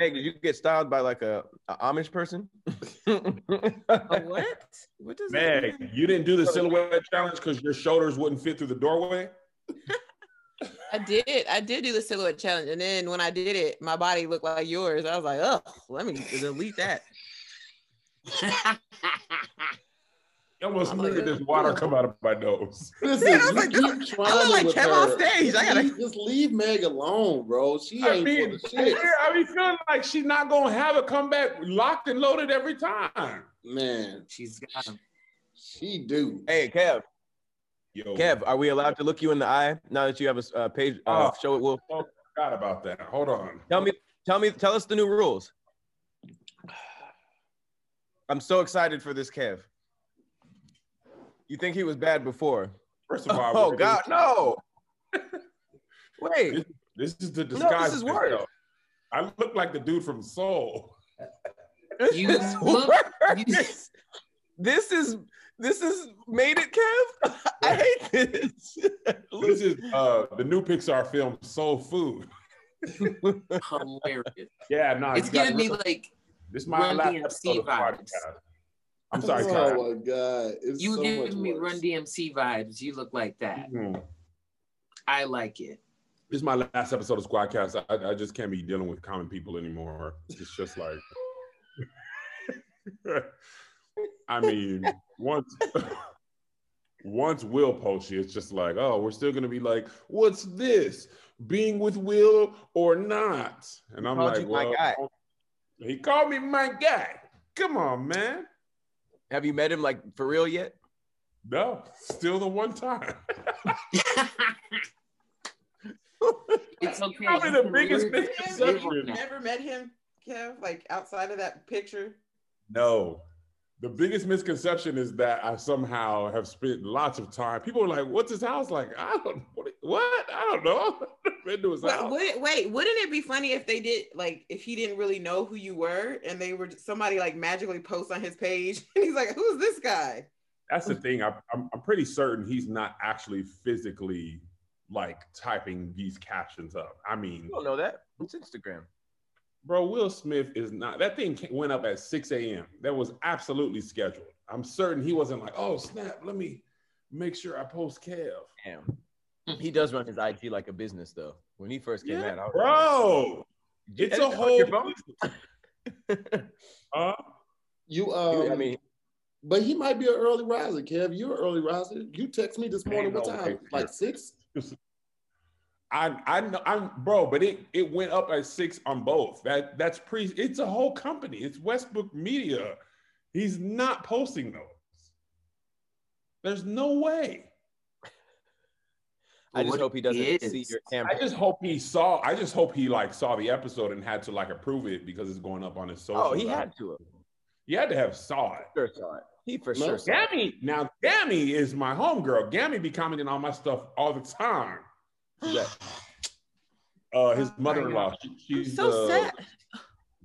Hey, did you get styled by like a Amish person? A what? What does that mean? Man, you didn't do the silhouette challenge because your shoulders wouldn't fit through the doorway? I did do the silhouette challenge. And then when I did it, my body looked like yours. I was like, oh, let me delete that. I almost look at this water come out of my nose. Listen, I was like, I look like Kev on stage. I gotta just leave Meg alone, bro. She ain't for the shit. I be feeling like she's not gonna have a comeback locked and loaded every time. Man, she's got him. She do. Hey, Kev. Yo, Kev, are we allowed to look you in the eye now that you have a page? Show it, Will. I forgot about that. Hold on. Tell us the new rules. I'm so excited for this, Kev. You think he was bad before? First of all, oh God, no! Wait, this is the disguise. No, this is worse. Though. I look like the dude from Soul. This is made it, Kev. I hate this. This is the new Pixar film, Soul Food. Hilarious. Yeah, no, it's gonna be like this. My last episode of the podcast. I'm sorry, Kyle. Oh my God. It's you so give me worse. Run DMC vibes. You look like that. Mm. I like it. This is my last episode of Squadcast. I just can't be dealing with common people anymore. It's just like, I mean, once Will posts you, it's just like, oh, we're still going to be like, what's this? Being with Will or not? And I'm like, well, he called me my guy. Come on, man. Have you met him like for real yet? No, still the one time. It's okay. Probably the biggest misconception. You've never met him, Kev, like outside of that picture? No. The biggest misconception is that I somehow have spent lots of time. People are like, what's his house like? I don't know. What? I don't know. Been to his house. Wait, wouldn't it be funny if they did, like, if he didn't really know who you were and they were somebody like magically posts on his page and he's like, who's this guy? That's the thing. I'm pretty certain he's not actually physically like typing these captions up. I mean, you don't know that. It's Instagram. Bro, Will Smith is not. That thing went up at 6 a.m. That was absolutely scheduled. I'm certain he wasn't like, oh, snap, let me make sure I post Kev. Damn. He does run his IG like a business, though. When he first came out, I was bro, like, it's a whole business. I mean, but he might be an early riser, Kev. You're an early riser. You text me this morning. What time? Like 6? I know, bro, but it went up at 6 on both. That's it's a whole company. It's Westbrook Media. He's not posting those. There's no way. I just hope he doesn't see your camera. I just hope he like saw the episode and had to like approve it because it's going up on his social. Oh, he had to. He had to have saw it. Sure saw it. He for sure saw it. Now, Gammy is my homegirl. Gammy be commenting on my stuff all the time. Yeah. His mother-in-law. She's so sad.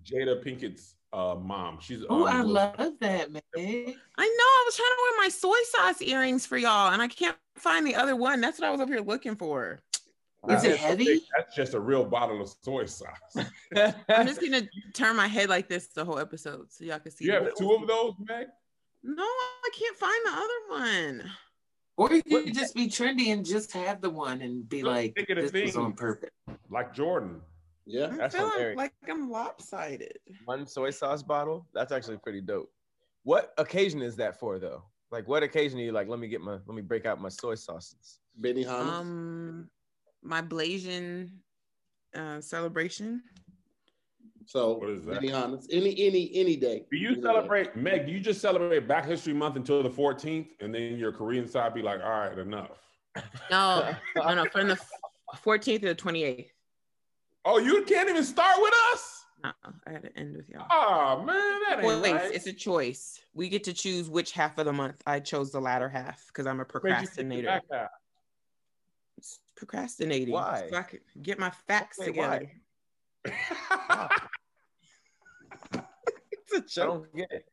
Jada Pinkett's mom. She's. Oh, I love that, man. I know. I was trying to wear my soy sauce earrings for y'all, and I can't find the other one. That's what I was up here looking for. Is it heavy? That's just a real bottle of soy sauce. I'm just gonna turn my head like this the whole episode so y'all can see. You have two of those, Meg? No, I can't find the other one. Or you could just be trendy and just have the one and be like, this was on purpose. Like Jordan. Yeah. I feel like I'm lopsided. One soy sauce bottle? That's actually pretty dope. What occasion is that for, though? Like, what occasion are you like, let me break out my soy sauces? Benihana's? My Blasian celebration. So, what is that? Benihana's, any day. Do you celebrate, day. Meg, do you just celebrate Black History Month until the 14th and then your Korean side be like, all right, enough? No, from the 14th to the 28th. Oh, you can't even start with us? No, I had to end with y'all. Oh, man, that ain't right. It's a choice. We get to choose which half of the month. I chose the latter half because I'm a procrastinator. It's procrastinating. Why? So I could get my facts together. Why? It's a joke. I don't get it.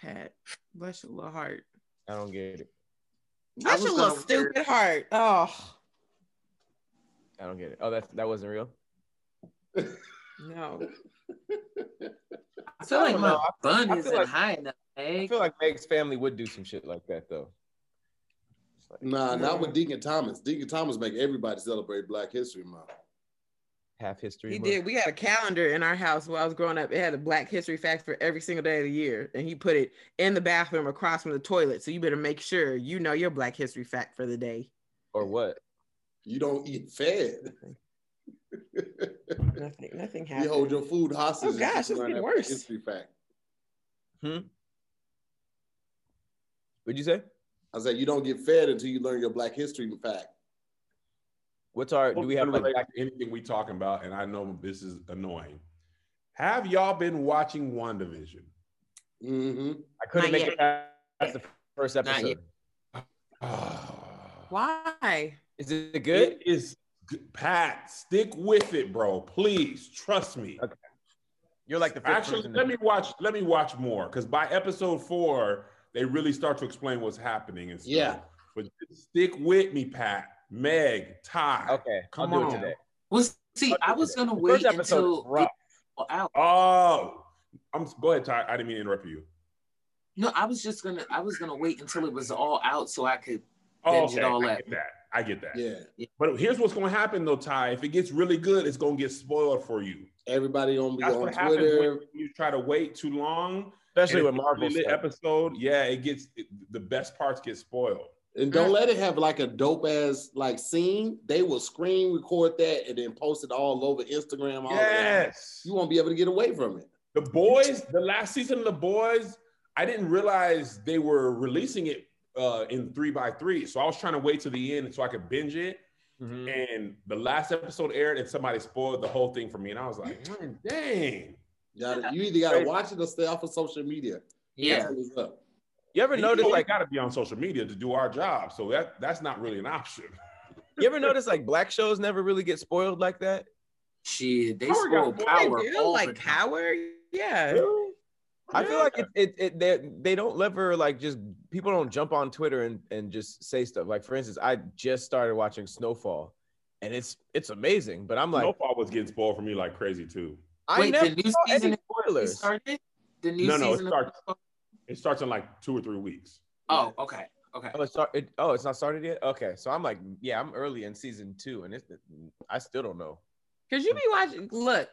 Pat, bless your little heart. I don't get it. Bless your little stupid heart. Oh, I don't get it. Oh, that wasn't real. No. I feel like my bun isn't high enough. I feel like Meg's family would do some shit like that, though. Nah, not with Deacon Thomas. Deacon Thomas make everybody celebrate Black History Month. Half history. He did. We had a calendar in our house while I was growing up. It had a Black History fact for every single day of the year, and he put it in the bathroom across from the toilet. So you better make sure you know your Black History fact for the day. Or what? You don't eat fed. Nothing happened. You hold your food hostage. Oh gosh, it's getting worse. History fact. What'd you say? I said you don't get fed until you learn your Black History fact. What's our, do we have like anything we talking about? And I know this is annoying. Have y'all been watching WandaVision? I couldn't make it past the first episode. Why? Is it good? It is good. Pat, stick with it, bro. Please, trust me. Okay. You're like the fifth person. Let me watch more. Because by episode 4, they really start to explain what's happening and stuff. Yeah. But stick with me, Pat. Meg, Ty. Okay, come on. Today. Well, see, I was going to wait until... Oh, go ahead, Ty. I didn't mean to interrupt you. No, I was going to wait until it was all out so I could binge it all out. I get that. Yeah. But here's what's going to happen, though, Ty. If it gets really good, it's going to get spoiled for you. Everybody on Twitter. You try to wait too long. Especially with Marvel's episode. Yeah, the best parts get spoiled. And don't let it have like a dope ass like scene. They will screen record that and then post it all over Instagram. You won't be able to get away from it. The Boys, the last season of The Boys, I didn't realize they were releasing it in 3x3. So I was trying to wait till the end so I could binge it. And the last episode aired and somebody spoiled the whole thing for me. And I was like, dang. You either got to watch it or stay off of social media. Yeah. You ever notice like gotta be on social media to do our job, so that's not really an option. You ever notice like Black shows never really get spoiled like that? Shit, they spoil Power. Like Power, yeah. I feel like they don't ever like just people don't jump on Twitter and just say stuff. Like for instance, I just started watching Snowfall, and it's amazing. But I'm like Snowfall was getting spoiled for me like crazy too. Wait, I never the new saw season any spoilers. Started? The new season It starts in like 2 or 3 weeks. Oh, okay. Oh, it's not started yet? Okay, so I'm like, yeah, I'm early in season 2, and I still don't know. Because you be watching, look,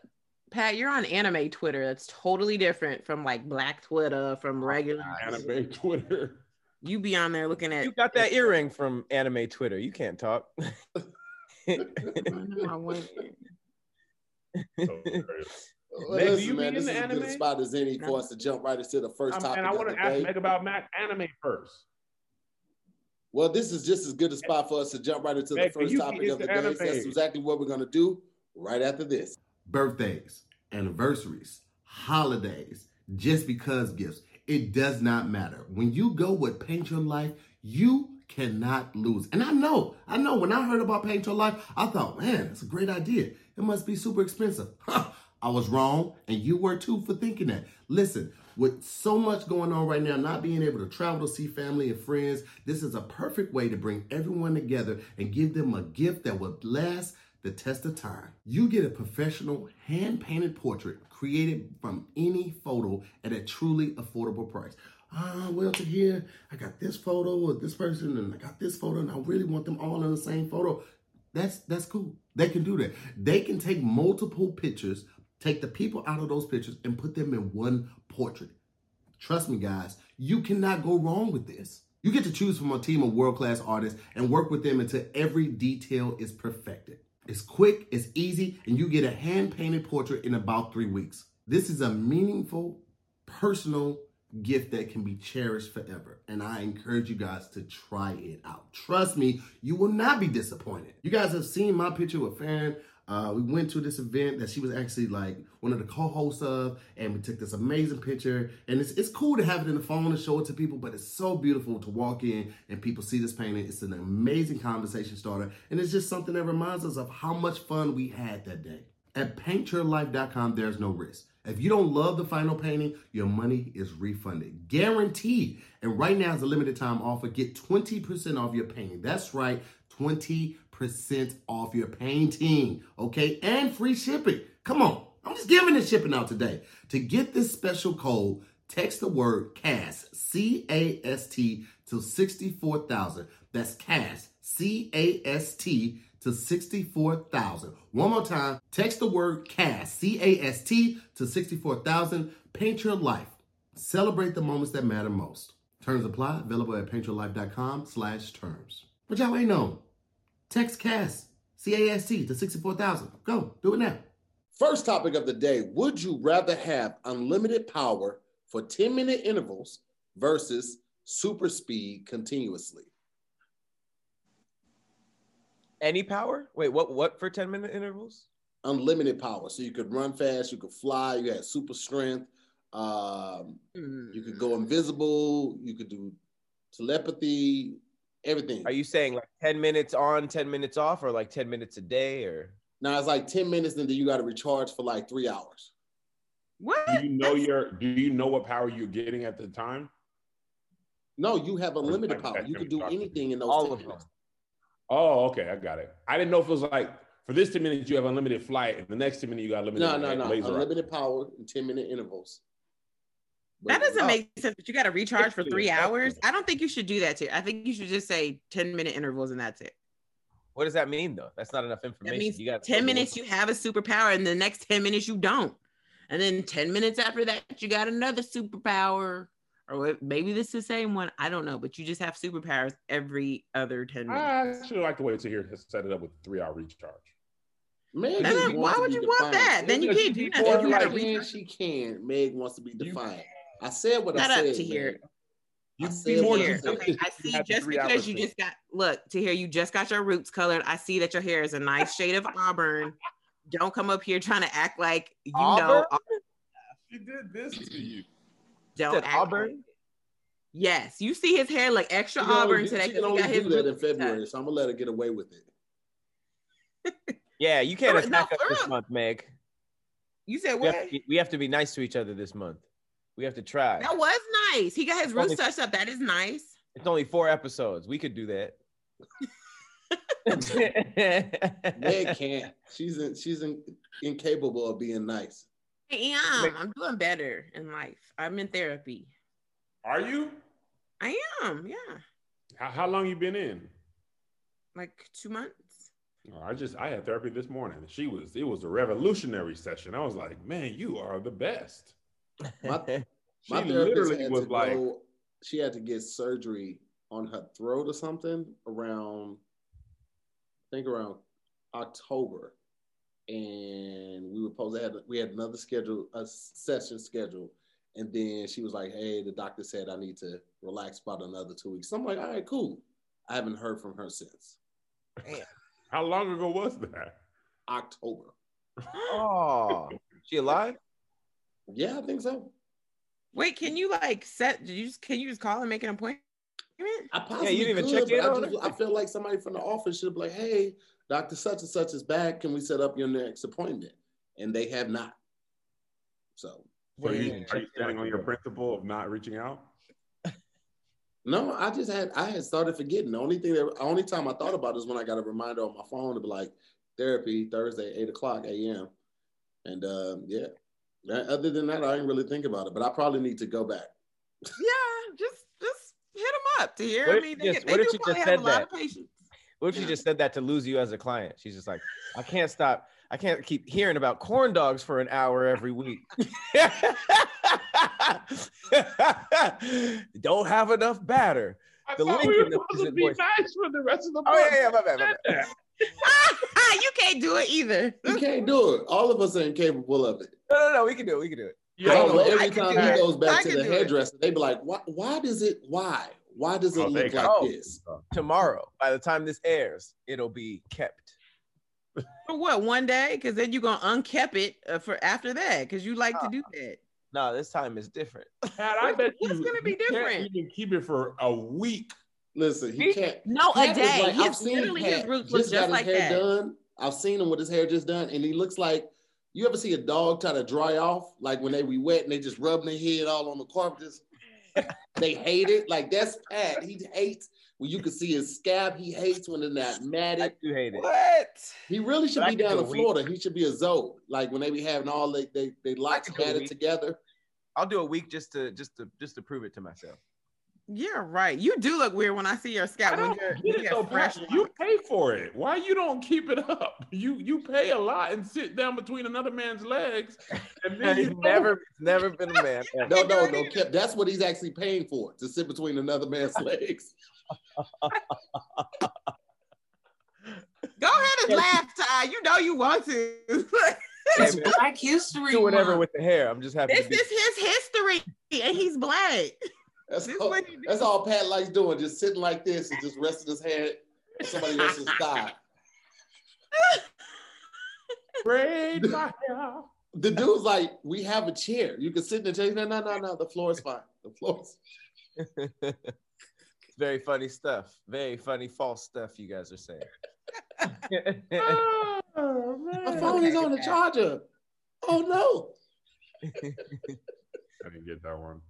Pat, you're on anime Twitter. That's totally different from like Black Twitter, from regular. Anime Twitter. You be on there looking at. You got that earring from anime Twitter. You can't talk. Well, Meg, listen, man, this is as good a spot as any for us to jump right into the first topic. And I want to ask Meg about anime first. Well, this is just as good a spot for us to jump right into the first topic of the day. So that's exactly what we're going to do right after this. Birthdays, anniversaries, holidays, just because gifts. It does not matter. When you go with Paint Your Life, you cannot lose. And I know. When I heard about Paint Your Life, I thought, man, that's a great idea. It must be super expensive. I was wrong, and you were too for thinking that. Listen, with so much going on right now, not being able to travel to see family and friends, this is a perfect way to bring everyone together and give them a gift that will last the test of time. You get a professional hand-painted portrait created from any photo at a truly affordable price. To here, I got this photo of this person, and I got this photo, and I really want them all in the same photo. That's cool. They can do that. They can take multiple pictures, take the people out of those pictures and put them in one portrait. Trust me, guys, you cannot go wrong with this. You get to choose from a team of world-class artists and work with them until every detail is perfected. It's quick, it's easy, and you get a hand-painted portrait in about 3 weeks. This is a meaningful, personal gift that can be cherished forever. And I encourage you guys to try it out. Trust me, you will not be disappointed. You guys have seen my picture with Farron. We went to this event that she was actually like one of the co-hosts of, and we took this amazing picture. And it's cool to have it in the phone and show it to people, but it's so beautiful to walk in and people see this painting. It's an amazing conversation starter, and it's just something that reminds us of how much fun we had that day. At paintyourlife.com, there's no risk. If you don't love the final painting, your money is refunded. Guaranteed. And right now is a limited time offer. Get 20% off your painting. That's right, 20%. 50% off your painting, okay? And free shipping. Come on. I'm just giving this shipping out today. To get this special code, text the word CAST, C-A-S-T, to 64,000. That's CAST, C-A-S-T, to 64,000. One more time. Text the word CAST, C-A-S-T, to 64,000. Paint your life. Celebrate the moments that matter most. Terms apply. Available at paintyourlife.com/terms. But y'all ain't know. Text CAST, C-A-S-T, to 64,000. Go. Do it now. First topic of the day, would you rather have unlimited power for 10-minute intervals versus super speed continuously? Any power? Wait, what for 10-minute intervals? Unlimited power. So you could run fast, you could fly, you had super strength, you could go invisible, you could do telepathy, everything. Are you saying like 10 minutes on, 10 minutes off, or like 10 minutes a day, or? Now it's like 10 minutes and then you got to recharge for like 3 hours. What? Do you know what power you're getting at the time? No, you have unlimited power. You can do anything in those all 10 minutes. Oh, okay. I got it. I didn't know if it was like for this 10 minutes you have unlimited flight and the next 10 minutes you got limited. No. Unlimited power in 10-minute intervals. But that doesn't make sense, but you got to recharge for 3 hours. I don't think you should do that too. I think you should just say 10-minute intervals and that's it. What does that mean, though? That's not enough information. That means you got 10 minutes, you have a superpower, and the next 10 minutes, you don't. And then 10 minutes after that, you got another superpower. Or maybe this is the same one. I don't know, but you just have superpowers every other 10 minutes. I should like to wait to hear to set it up with a 3-hour recharge. Meg, why would you want that? Then you can't do nothing. Meg wants to be defiant. I said what I said. Shut up to hear it. Okay, I see just because you just got, you just got your roots colored. I see that your hair is a nice shade of auburn. Don't come up here trying to act like you know. She did this to you. Don't act auburn? Like, yes, you see his hair like extra auburn today. She can only do that in February, so I'm going to let her get away with it. Yeah, you can't attack us this month, Meg. You said what? We have to be nice to each other this month. We have to try. That was nice. He got his roots touched up. That is nice. It's only 4 episodes. We could do that. Meg can't. She's incapable of being nice. I am. I'm doing better in life. I'm in therapy. Are you? I am. Yeah. How long you been in? Like 2 months. Oh, I had therapy this morning. It was a revolutionary session. I was like, man, you are the best. My therapist literally was like, she had to get surgery on her throat or something around October, and we were supposed to we had another session scheduled, and then she was like, "Hey, the doctor said I need to relax about another 2 weeks." So I'm like, "All right, cool." I haven't heard from her since. Man. How long ago was that? October. Oh, she alive? Yeah, I think so. Wait, can you just call and make an appointment? I possibly you didn't even check in on it. I feel like somebody from the office should be like, "Hey, Dr. Such and Such is back. Can we set up your next appointment?" And they have not. So are you standing on your principle of not reaching out? No, I had started forgetting. The only time I thought about it is when I got a reminder on my phone to be like, therapy Thursday, 8:00 a.m. And yeah. Other than that, I didn't really think about it, but I probably need to go back. Yeah, just hit them up to hear. I mean, What if she just said that to lose you as a client? She's just like, I can't keep hearing about corn dogs for an hour every week. Don't have enough batter. The link we were supposed to be nice for the rest of the month. Oh yeah, my bad. You can't do it either. You can't do it. All of us are incapable of it. No, we can do it. Every time he goes back to the hairdresser, they be like, why does it look like this? Tomorrow, by the time this airs, it'll be kept. For what, one day? Because then you're going to unkep it for after that, because you like to do that. No, this time is different. God, I bet what's going to be different? You can keep it for a week. Listen, he can't. No, a day. Like, I've seen his roots look just like that. Done. I've seen him with his hair just done, and he looks like, you ever see a dog try to dry off? Like when they be wet and they just rubbing their head all on the carpet. They hate it. Like that's Pat. He hates where you could see his scab. He hates when they're not mad at you. Hate it. What? He really should be down in Florida. He should be a Zoe. Like when they be having all they locks matted together. I'll do a week just to prove it to myself. You're right. You do look weird when I see your scalp. You pay for it. Why you don't keep it up? You pay a lot and sit down between another man's legs. And then he's never been a man. No, Kip. That's what he's actually paying for, to sit between another man's legs. Go ahead and laugh, Ty. You know you want to. It's Black History. Do whatever with the hair. I'm just happy. This is his history, and he's Black. That's all Pat likes doing, just sitting like this and just resting his head on somebody else's thigh. The dude's like, we have a chair. You can sit in the chair. No, the floor is fine. The floor's fine. Very funny stuff. Very funny, false stuff you guys are saying. Oh, man. My phone is on the charger. Oh, no. I didn't get that one.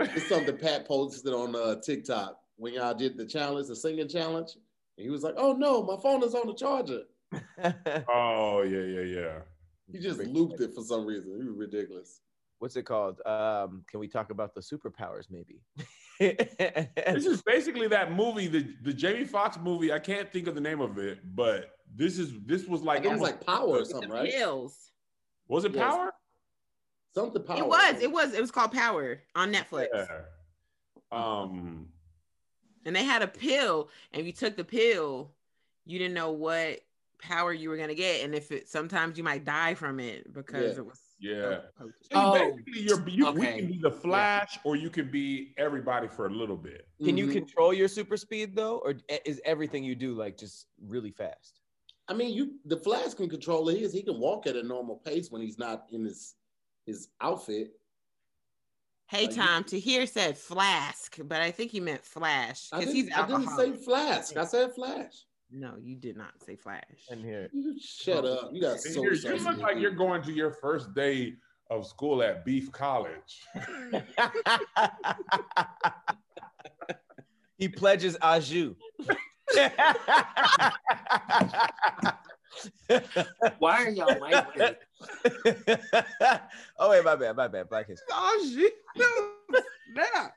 It's something Pat posted on TikTok when y'all did the challenge, the singing challenge. And he was like, "Oh no, my phone is on the charger." Oh yeah. He just looped it for some reason. It was ridiculous. What's it called? Can we talk about the superpowers maybe? This is basically that movie, the Jamie Foxx movie. I can't think of the name of it, but this was like it was like Power or something, right? Pills. Was it Power? Something Power. It was called Power on Netflix. Yeah. And they had a pill, and if you took the pill, you didn't know what power you were gonna get, and sometimes you might die from it because it was. Yeah. So basically, you can be the Flash, or you can be everybody for a little bit. Can you control your super speed though, or is everything you do like just really fast? I mean, the Flash can control his. He can walk at a normal pace when he's not in his outfit. Hey, Tom, Tahir said flask, but I think he meant flash. I didn't say flask. I said flash. No, you did not say flash. And here, you shut up. You got so. You look like you're going to your first day of school at Beef College. He pledges au jus. Why are y'all white? Oh wait, my bad. Black history. Oh shit! Ow!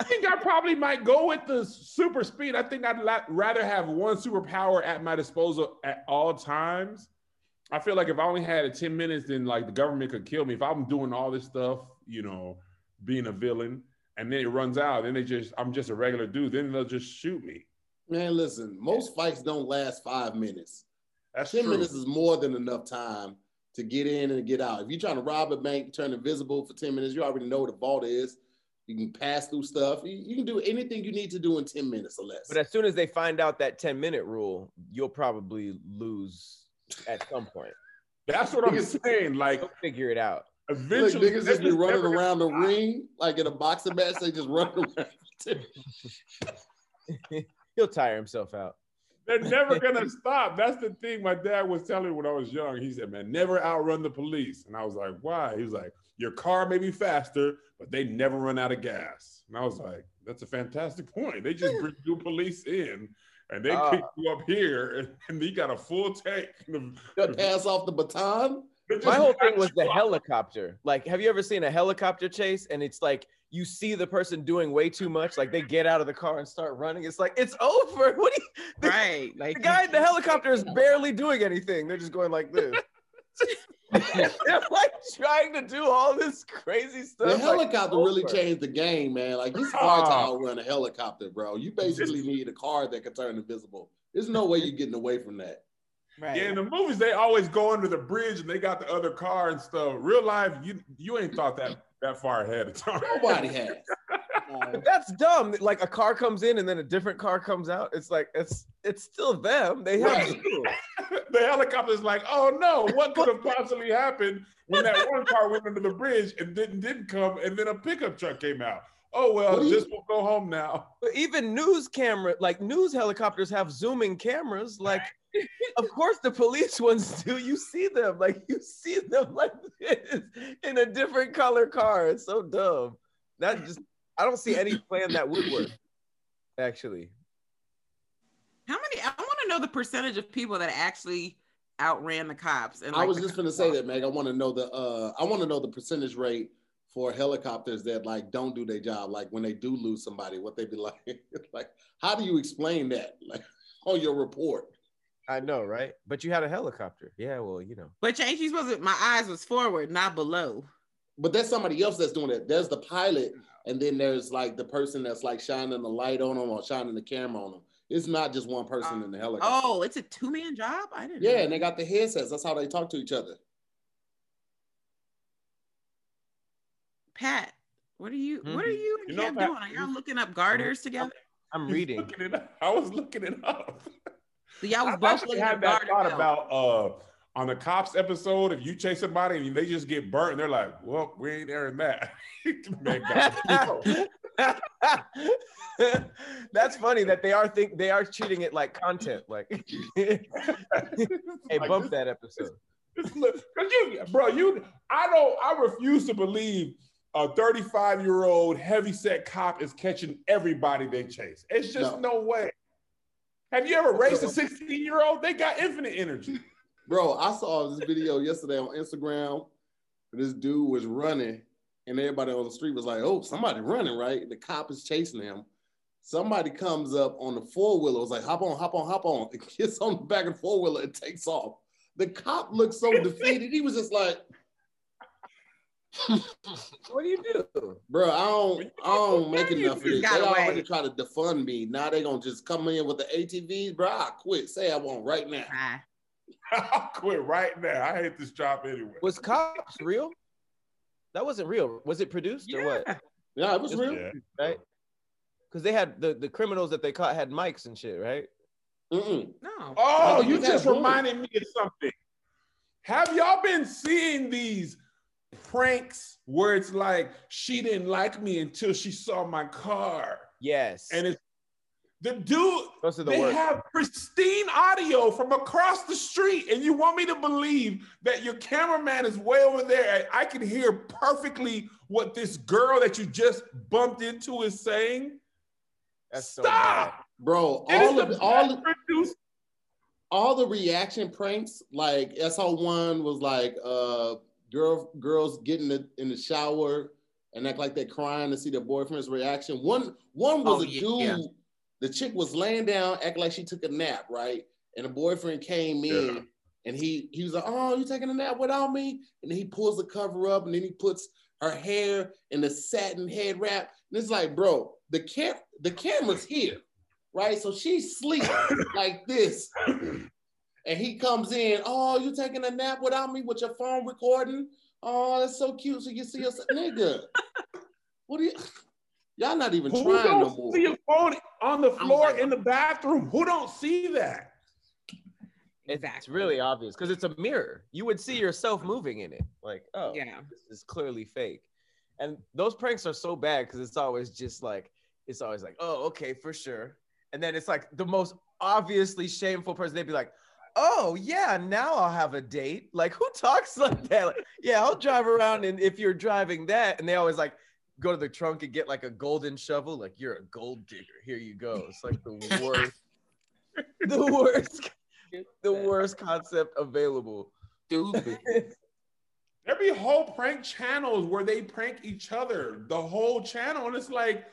I think I probably might go with the super speed. I think I'd rather have one superpower at my disposal at all times. I feel like if I only had a 10 minutes, then like the government could kill me if I'm doing all this stuff, you know, being a villain. And then it runs out, and I'm just a regular dude. Then they'll just shoot me. Man, listen, most fights don't last 5 minutes. That's 10 true. 10 minutes is more than enough time to get in and get out. If you're trying to rob a bank, turn invisible for 10 minutes, you already know what the vault is. You can pass through stuff. You can do anything you need to do in 10 minutes or less. But as soon as they find out that 10-minute rule, you'll probably lose at some point. That's what I'm saying. Like, you'll figure it out. Eventually, niggas just be running around the ring like in a boxing match. They just run around. He'll tire himself out. They're never gonna stop. That's the thing. My dad was telling me when I was young. He said, "Man, never outrun the police." And I was like, "Why?" He was like, "Your car may be faster, but they never run out of gas." And I was like, "That's a fantastic point. They just bring new police in." And they pick you up here, and you got a full tank. They'll pass off the baton. My whole thing was the helicopter. Like, have you ever seen a helicopter chase? And it's like, you see the person doing way too much. Like, they get out of the car and start running. It's like, it's over. What do you? Right. Like, the guy in the helicopter is barely doing anything. They're just going like this. They're like trying to do all this crazy stuff. The helicopter really changed the game, man. Like, it's hard to outrun a helicopter, bro. You basically need a car that can turn invisible. There's no way you're getting away from that. Right. Yeah, in the movies, they always go under the bridge and they got the other car and stuff. Real life, you ain't thought that far ahead of time. Nobody has. But that's dumb. Like, a car comes in and then a different car comes out. It's like, it's still them. They have The helicopter's like, oh no, what could have possibly happened when that one car went under the bridge and didn't come, and then a pickup truck came out. Oh, well, this will go home now. But even news helicopters have zooming cameras. Like, Of course the police ones do. You see them like this in a different color car. It's so dumb. That just, I don't see any plan that would work, actually. I want to know the percentage of people that actually outran the cops. And I was just gonna say that, Meg. I want to know the percentage rate for helicopters that like don't do their job. Like when they do lose somebody, what they be like? Like, how do you explain that? Like on your report. I know, right? But you had a helicopter. Yeah, well, you know. But ain't you supposed to? My eyes was forward, not below. But there's somebody else that's doing that. There's the pilot, and then there's like the person that's like shining the light on them or shining the camera on them. It's not just one person in the helicopter. Oh, it's a two-man job? I didn't know. Yeah, and they got the headsets. That's how they talk to each other. Pat, what are you and Kev doing? Are y'all looking up garters together? I'm reading. I was looking it up. So y'all was both looking up garters. I thought about on the Cops episode, if you chase somebody and they just get burnt, and they're like, well, we ain't airing that. That's funny that they are treating it like content. Like, hey, bump that episode. I refuse to believe a 35-year-old heavyset cop is catching everybody they chase. It's just no way. Have you ever raced a 16-year-old? They got infinite energy. Bro, I saw this video yesterday on Instagram. This dude was running. And everybody on the street was like, oh, somebody running, right? The cop is chasing him. Somebody comes up on the four-wheeler, was like, hop on, hop on, hop on. And gets on the back of the four-wheeler and takes off. The cop looked so defeated. He was just like, what do you do? Bro, I don't make enough of this. They already try to defund me. Now they going to just come in with the ATVs. Bro, I quit. Say I won't right now. I'll quit right now. I hate this job anyway. Was Cops real? That wasn't real. Was it produced or what? Yeah, it was real. Yeah. Right? Because they had the criminals that they caught had mics and shit, right? Mm-mm. No. Oh, you just reminded me of something. Have y'all been seeing these pranks where it's like, she didn't like me until she saw my car? Yes. And it's the dude, they have pristine audio from across the street, and you want me to believe that your cameraman is way over there and I can hear perfectly what this girl that you just bumped into is saying? That's so bad. Bro, all the reaction pranks, like SR1 was like girls getting in the shower and act like they're crying to see their boyfriend's reaction. One was dude. Yeah. The chick was laying down, acting like she took a nap, right? And the boyfriend came in and he was like, oh, you taking a nap without me? And then he pulls the cover up and then he puts her hair in the satin head wrap. And it's like, bro, the camera's here, right? So she's sleeping like this. And he comes in, oh, you taking a nap without me with your phone recording? Oh, that's so cute. So you see us, nigga. What do you... Y'all not even trying no more. Who don't see your phone on the floor in the bathroom? Who don't see that? It's really obvious because it's a mirror. You would see yourself moving in it. Like, oh, yeah, this is clearly fake. And those pranks are so bad because it's always like, oh, okay, for sure. And then it's like the most obviously shameful person. They'd be like, oh, yeah, now I'll have a date. Like, who talks like that? Like, yeah, I'll drive around. And if you're driving that, and they always like, go to the trunk and get like a golden shovel. Like, you're a gold digger. Here you go. It's like the worst, the worst concept available. Stupid. There be whole prank channels where they prank each other, the whole channel. And it's like,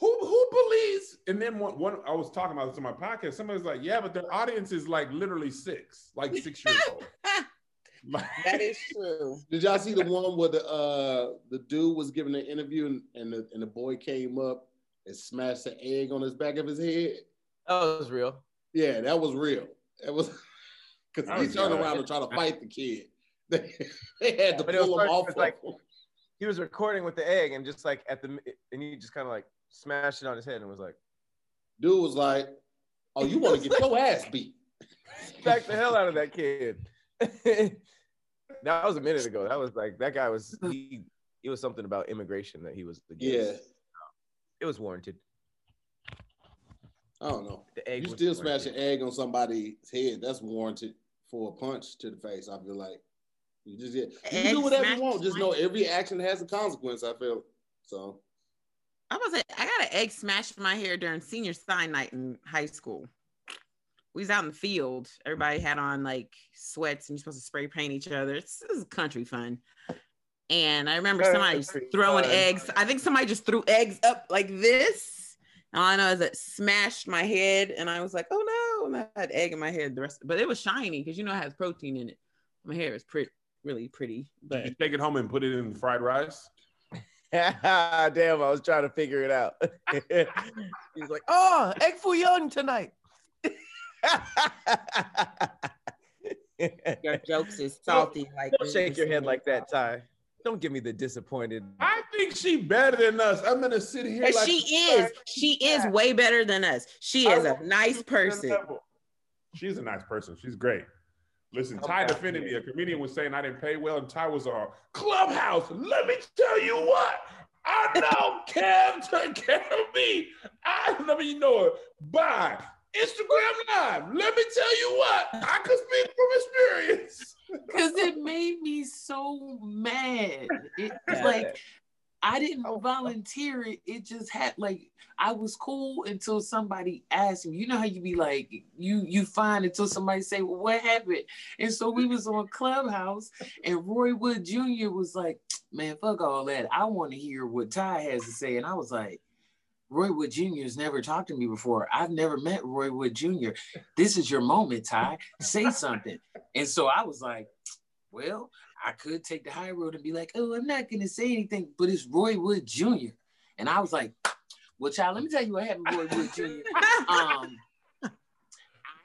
who believes? And then one I was talking about this on my podcast. Somebody's like, yeah, but their audience is like literally six years old. That is true. Did y'all see the one where the dude was giving an interview and the boy came up and smashed an egg on his back of his head? Oh, that was real. Yeah, that was real. It was because he turned around and tried to fight the kid. They had to pull him off. Like, he was recording with the egg and just like and he just kind of like smashed it on his head and was like, dude was like, oh, you want to get your ass beat? Smack the hell out of that kid. That was a minute ago. That was like, that guy was, it was something about immigration that he was against. Yeah. It was warranted. I don't know. The egg, you still smash an egg on somebody's head. That's warranted for a punch to the face, I feel like. You just get, you can do whatever you want. Just know every action has a consequence, I feel. So I was like, I got an egg smashed in my hair during senior sign night in high school. We was out in the field. Everybody had on like sweats and you're supposed to spray paint each other. This is country fun. And I remember somebody throwing eggs. I think somebody just threw eggs up like this. All I know is it smashed my head. And I was like, oh no. And I had egg in my head the rest. But it was shiny because you know it has protein in it. My hair is really pretty. But did you take it home and put it in fried rice? Damn, I was trying to figure it out. He's like, oh, egg foo young tonight. Your jokes is salty. Like don't shake your head like that, Ty. Don't give me the disappointed. I think she better than us. I'm gonna sit here. Like she is. Guy. She is way better than us. She is a nice person. She's a nice person. She's great. Listen, Ty defended me. A comedian was saying I didn't pay well, and Ty was on Clubhouse. Let me tell you what. I know Kev took care of me. Let me know it. Bye. Instagram Live. Let me tell you what, I could speak from experience. Because it made me so mad. It's like, I didn't volunteer it. It just had, like, I was cool until somebody asked me. You know how you be like, you fine until somebody say, well, what happened? And so we was on Clubhouse, and Roy Wood Jr. was like, man, fuck all that. I want to hear what Ty has to say. And I was like, Roy Wood Jr. has never talked to me before. I've never met Roy Wood Jr. This is your moment, Ty. Say something. And so I was like, well, I could take the high road and be like, oh, I'm not going to say anything, but it's Roy Wood Jr. And I was like, well, child, let me tell you what happened, Roy Wood Jr.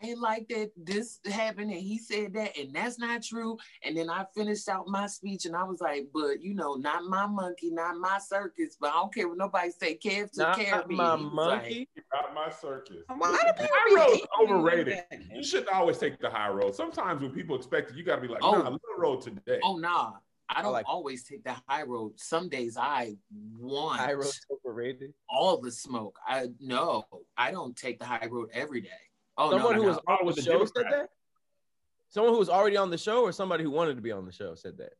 I ain't like that this happened and he said that and that's not true. And then I finished out my speech and I was like, but you know, not my monkey, not my circus, but I don't care what nobody say. Kev took care of me. Not my monkey, not my circus. High road's overrated. You shouldn't always take the high road. Sometimes when people expect it, you gotta be like, nah, little road today. Oh, nah. I don't always take the high road. Some days I want high road's overrated. All the smoke. I don't take the high road every day. Oh, someone who was on the show said that? Someone who was already on the show or somebody who wanted to be on the show said that?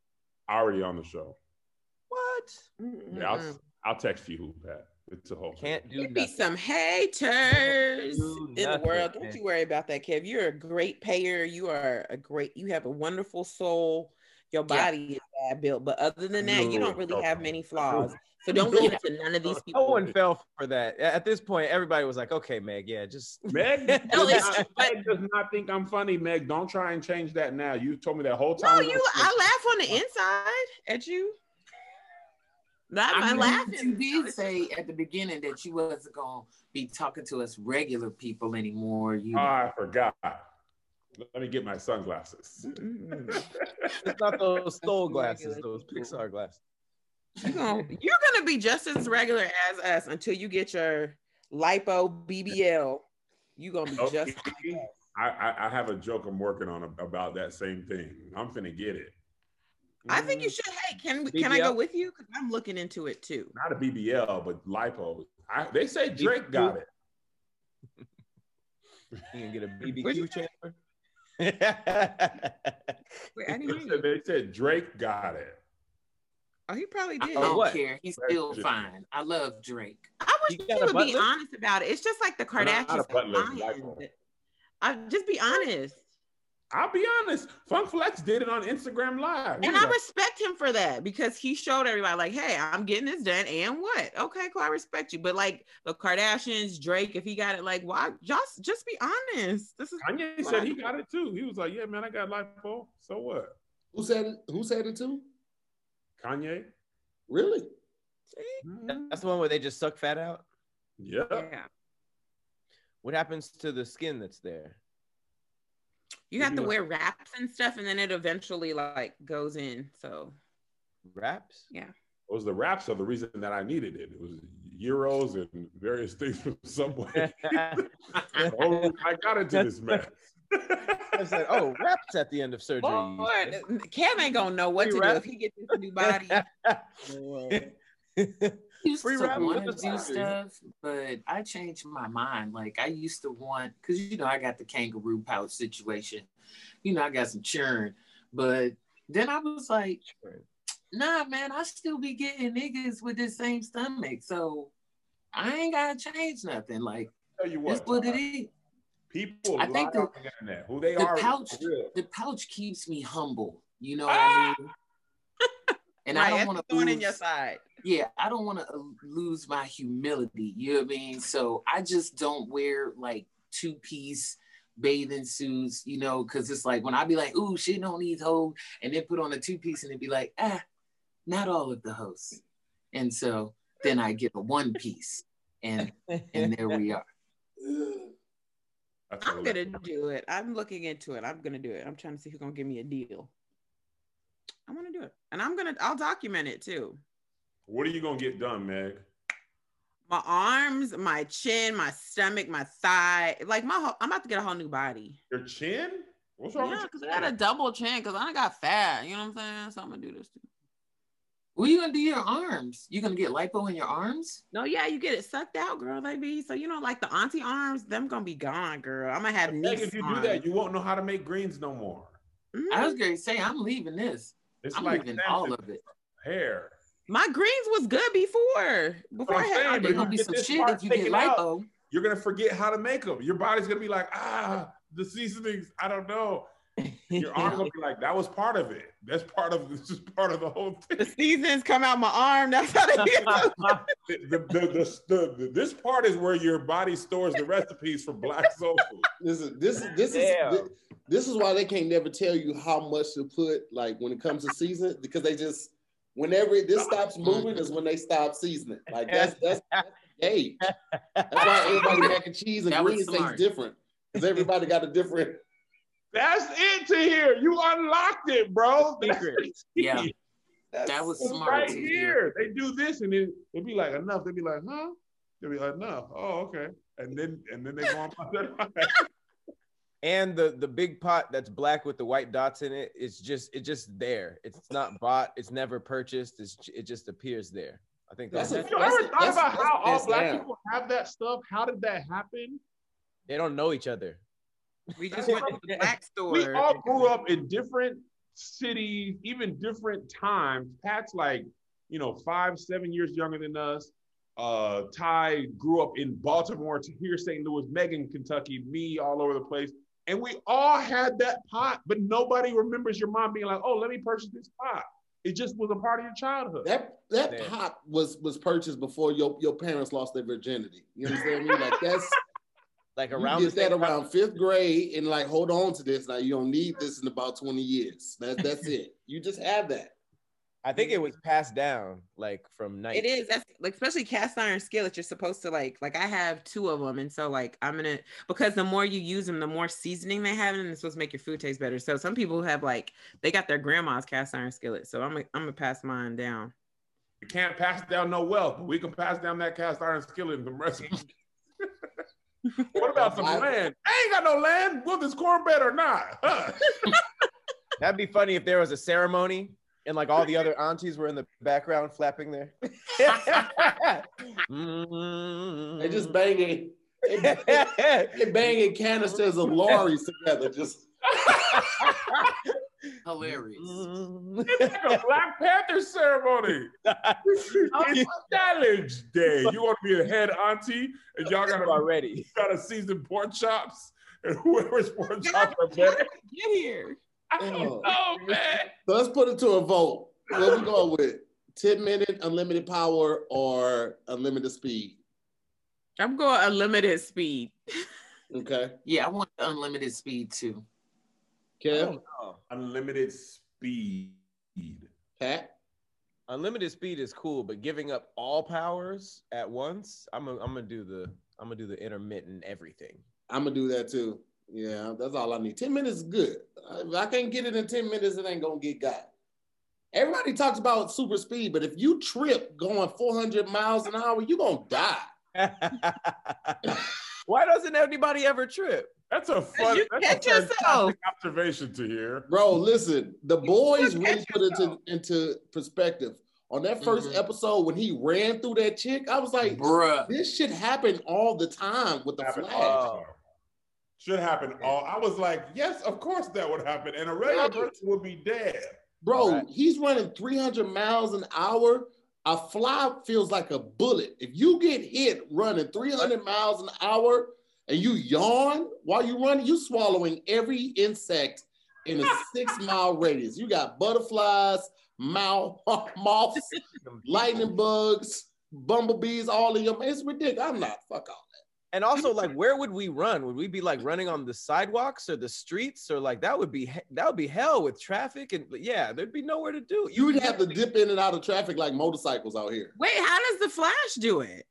Already on the show. What? Yeah, I'll text you who, Pat. It's a whole can't do There'd be some haters in the world. Don't you worry about that, Kev. You're a great payer. You are a great, you have a wonderful soul. Your body is bad built. But other than that, you don't really have many flaws. So don't listen to none of these people. No one fell for that. At this point, everybody was like, okay, Meg, yeah, just. Meg does not think I'm funny, Meg. Don't try and change that now. You told me that whole time. No, I laugh on the inside at you. I'm laughing. You did say at the beginning that you wasn't going to be talking to us regular people anymore. I forgot. Let me get my sunglasses. It's not those Soul glasses, those Pixar glasses. You're gonna be just as regular as us until you get your lipo BBL. You're gonna be just like us. I have a joke I'm working on about that same thing. I'm finna get it. I think you should. Hey, can I go with you? Because I'm looking into it too. Not a BBL, but lipo. They say Drake got it. You can get a BBQ chamber. Wait, I didn't hear you. They said Drake got it. Oh, he probably did. I don't care. He's still fine. I love Drake. I wish you would be honest about it. It's just like the Kardashians. I'll just be honest. I'll be honest. Funk Flex did it on Instagram Live. And I respect him for that because he showed everybody like, hey, I'm getting this done and what? Okay, cool. I respect you. But like the Kardashians, Drake, if he got it, like, why? Just be honest. This is Kanye said he got it too. He was like, yeah, man, I got lipo. So what? Who said it? Who said it too? Kanye. Really? That's the one where they just suck fat out? Yeah. What happens to the skin that's there? You have to wear wraps and stuff, and then it eventually like goes in. So wraps? Yeah. It was the wraps are the reason that I needed it. It was euros and various things from Subway. Oh, I got into this mess. I said, oh, wraps at the end of surgery. Lord, Kev ain't gonna know what to do if he gets this new body. used free to want to do stuff, but I changed my mind. Like, I used to want, because, you know, I got the kangaroo pouch situation. You know, I got some churn. But then I was like, nah, man, I still be getting niggas with this same stomach. So I ain't got to change nothing. Like, tell you what, it's what it is. People I think the internet. Who they the are pouch, the pouch keeps me humble. You know what I mean? And right, I don't want to lose in your side. Yeah, I don't want to lose my humility. You know what I mean? So I just don't wear like two-piece bathing suits, you know, because it's like when I be like, ooh, shit on these hoes, and then put on a two-piece and it be like, ah, not all of the hoes. And so then I get a one-piece and there we are. I'm gonna do it. I'm looking into it. I'm gonna do it. I'm trying to see who's gonna give me a deal. I want to do it. And I'll document it too. What are you going to get done, Meg? My arms, my chin, my stomach, my thigh. Like I'm about to get a whole new body. Your chin? What's wrong with your chin? Because I got a double chin because I got fat. You know what I'm saying? So I'm going to do this too. What are you going to do your arms? You going to get lipo in your arms? No, yeah, you get it sucked out, girl, baby. So, you know, like the auntie arms, them going to be gone, girl. I'm going to have niece if you arms. Do that, you won't know how to make greens no more. Mm-hmm. I was going to say, I'm leaving this. It's I'm like all of it. Hair. My greens was good before. Before I had there's gonna be some shit if you get lipo. You're gonna forget how to make them. Your body's gonna be like, the seasonings. I don't know. Your arm gonna be like, that was part of it. That's part of this is part of the whole thing. The seasons come out my arm. That's how they get this part is where your body stores the recipes for black soul food. This is why they can't never tell you how much to put, like when it comes to season, because they just whenever this stops moving is when they stop seasoning. Like that's age. That's why everybody mac and cheese and greens tastes different, because everybody got a different. That's it to hear. You unlocked it, bro. Yeah, that was smart. Right here, they do this, and then it'd be like enough. They'd be like, huh? They'd be like, no. Oh, okay. And then they go on about that. And the big pot that's black with the white dots in it, it's just there. It's not bought. It's never purchased. It just appears there. I think that's you ever thought about how all black people have that stuff? How did that happen? They don't know each other. We just went to the black store. We all grew up in different cities, even different times. Pat's like, you know, 5-7 years younger than us. Ty grew up in Baltimore, here St. Louis, Megan, Kentucky, me all over the place. And we all had that pot, but nobody remembers your mom being like, oh, let me purchase this pot. It just was a part of your childhood. That pot was purchased before your parents lost their virginity. You understand me? Like that's like around you get that around 5th grade and like hold on to this. Now you don't need this in about 20 years. That's it. You just have that. I think it was passed down like from night. It is, that's like, especially cast iron skillet. You're supposed to like I have 2 of them. And so like, I'm gonna, because the more you use them, the more seasoning they have, and it's supposed to make your food taste better. So some people have like, they got their grandma's cast iron skillet. So I'm gonna pass mine down. You can't pass down no wealth, but we can pass down that cast iron skillet and the recipes. What about some land? I ain't got no land. Will this cornbread or not? Huh? That'd be funny if there was a ceremony and like all the other aunties were in the background flapping there. They just banging. They banging canisters of lorries together. Just hilarious. It's like a Black Panther ceremony. It's challenge day. You want to be a head auntie, and y'all got already got to season pork chops, and whoever's pork chops are better. Get here. Oh man! So let's put it to a vote. What we going with? 10-minute unlimited power or unlimited speed? I'm going unlimited speed. Okay. Yeah, I want unlimited speed too. Kev? Unlimited speed. Pat? Unlimited speed is cool, but giving up all powers at once, I'm gonna do the intermittent everything. I'm gonna do that too. Yeah, that's all I need. 10 minutes is good. If I can't get it in 10 minutes, it ain't going to get got. Everybody talks about super speed, but if you trip going 400 miles an hour, you're going to die. Why doesn't everybody ever trip? That's a fun observation to hear. Bro, listen, The Boys really put it into perspective. On that first episode, when he ran through that chick, I was like, bruh, this shit happened all the time with The Flash. Should happen all. I was like, yes, of course that would happen. And a regular person would be dead. Bro, right. He's running 300 miles an hour. A fly feels like a bullet. If you get hit running 300 miles an hour and you yawn while you run, you swallowing every insect in a 6 mile radius. You got butterflies, moths, lightning bugs, bumblebees, all in your, it's ridiculous. I'm not, fuck all that. And also, like, where would we run? Would we be like running on the sidewalks or the streets, or like that would be hell with traffic? And yeah, there'd be nowhere to do. You would have to dip in and out of traffic like motorcycles out here. Wait, how does The Flash do it?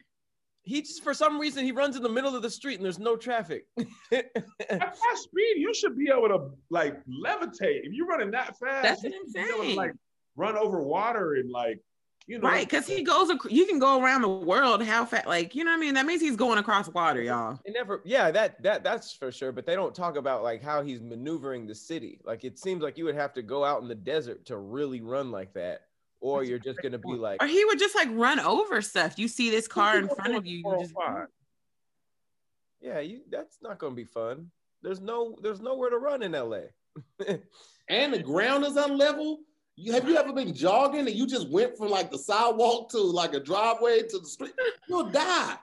He just, for some reason, he runs in the middle of the street and there's no traffic. At that speed, you should be able to like levitate. If you're running that fast, that's what I'm saying. You should be able to, like, run over water and like, you know. Right, because he goes, you can go around the world how fast, like, you know what I mean? That means he's going across water, y'all. It never, yeah, that's for sure. But they don't talk about like how he's maneuvering the city. Like, it seems like you would have to go out in the desert to really run like that. Or you're just gonna be like, or he would just like run over stuff. You see this car in front of you, you just, yeah, that's not gonna be fun. There's nowhere to run in LA. And the ground is unlevel. Have you ever been jogging and you just went from like the sidewalk to like a driveway to the street? You'll die.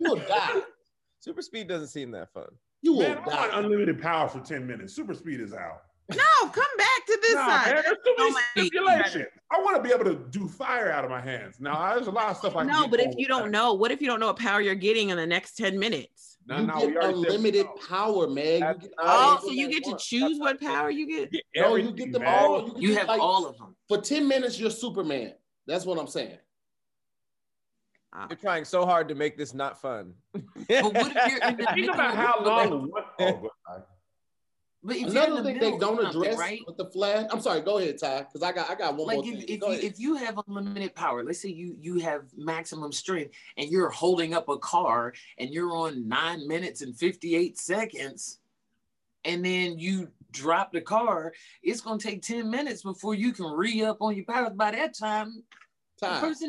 You'll die. Super speed doesn't seem that fun. You will die. I want unlimited power for 10 minutes. Super speed is out. No, come back to this side. Man, there's too many stipulations. I want to be able to do fire out of my hands. Now, there's a lot of stuff I can do. No, but if you don't know, what if you don't know what power you're getting in the next 10 minutes? No, we already unlimited power, man. Oh, so you get to choose what power you get? No, you get them all. You have all of them. For 10 minutes, you're Superman. That's what I'm saying. You're trying so hard to make this not fun. But what if you're think about how long the one. But another thing they don't address with The Flash, I'm sorry, go ahead, Ty, because I got one more thing. If you have unlimited power, let's say you have maximum strength and you're holding up a car and you're on 9 minutes and 58 seconds, and then you drop the car, it's going to take 10 minutes before you can re-up on your power. By that time,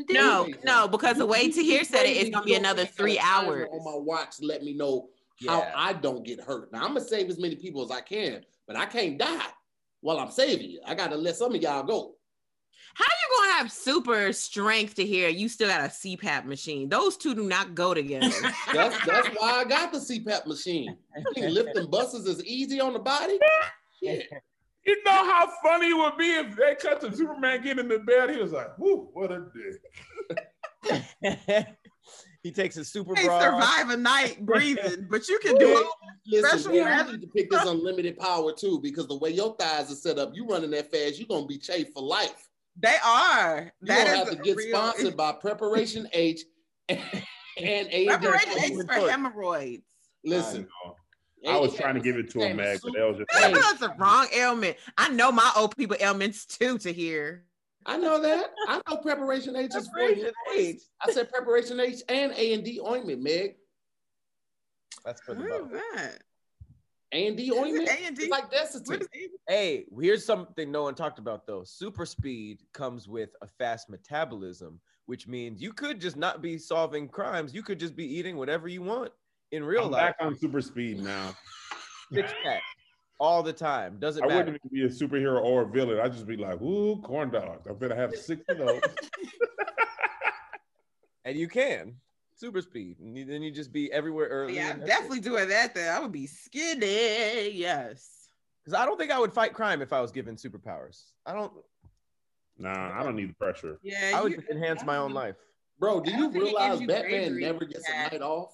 no, because the way Tahir said it, it's going to be another 3 hours. On my watch, let me know. Yeah. How I don't get hurt. Now, I'm going to save as many people as I can, but I can't die while I'm saving you. I got to let some of y'all go. How you going to have super strength to hear? You still got a CPAP machine. Those two do not go together. that's why I got the CPAP machine. You think lifting buses is easy on the body? Yeah. You know how funny it would be if they cut to Superman getting in the bed? He was like, whoo, what a dick. He takes his super bra. Survive a night breathing, but you can do it. Listen, man, you need to pick this unlimited power too, because the way your thighs are set up, you running that fast, you're gonna be chafed for life. They are. You're gonna have to get sponsored by Preparation H and A. Preparation H for hemorrhoids. Listen. I was trying to give it to a Meg, but that was just that's the wrong ailment. I know my old people ailments too, to hear. I know that. I know Preparation H is for you. I said Preparation H and A&D ointment, Meg. That's for the bottom. A&D ointment? A&D? It's like desitin. Hey, here's something no one talked about, though. Super speed comes with a fast metabolism, which means you could just not be solving crimes. You could just be eating whatever you want in real life. Back on super speed now. Six pack. All the time. Doesn't matter. I wouldn't even be a superhero or a villain. I'd just be like, ooh, corn dogs. I better have 6 of those. And you can. Super speed. And then you just be everywhere early. Yeah, I'm definitely doing that then. I would be skinny. Yes. Because I don't think I would fight crime if I was given superpowers. I don't need the pressure. Yeah, I would just enhance my own life. Bro, do you realize Batman never gets a night off?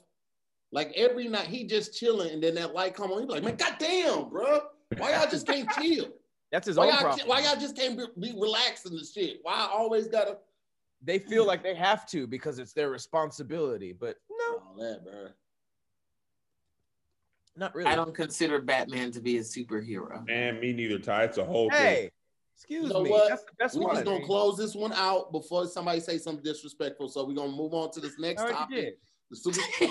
Like every night, he just chilling, and then that light come on. He be like, man, goddamn, bro, why y'all just can't chill? That's his own problem. Why y'all just can't be relaxing this shit? Why I always gotta? They feel like they have to because it's their responsibility, but no. All that, bro. Not really. I don't consider Batman to be a superhero. Man, me neither, Ty. It's a whole thing. Excuse me. What? That's the best one. We're just gonna close this one out before somebody say something disrespectful. So we're gonna move on to this next topic. The super speed.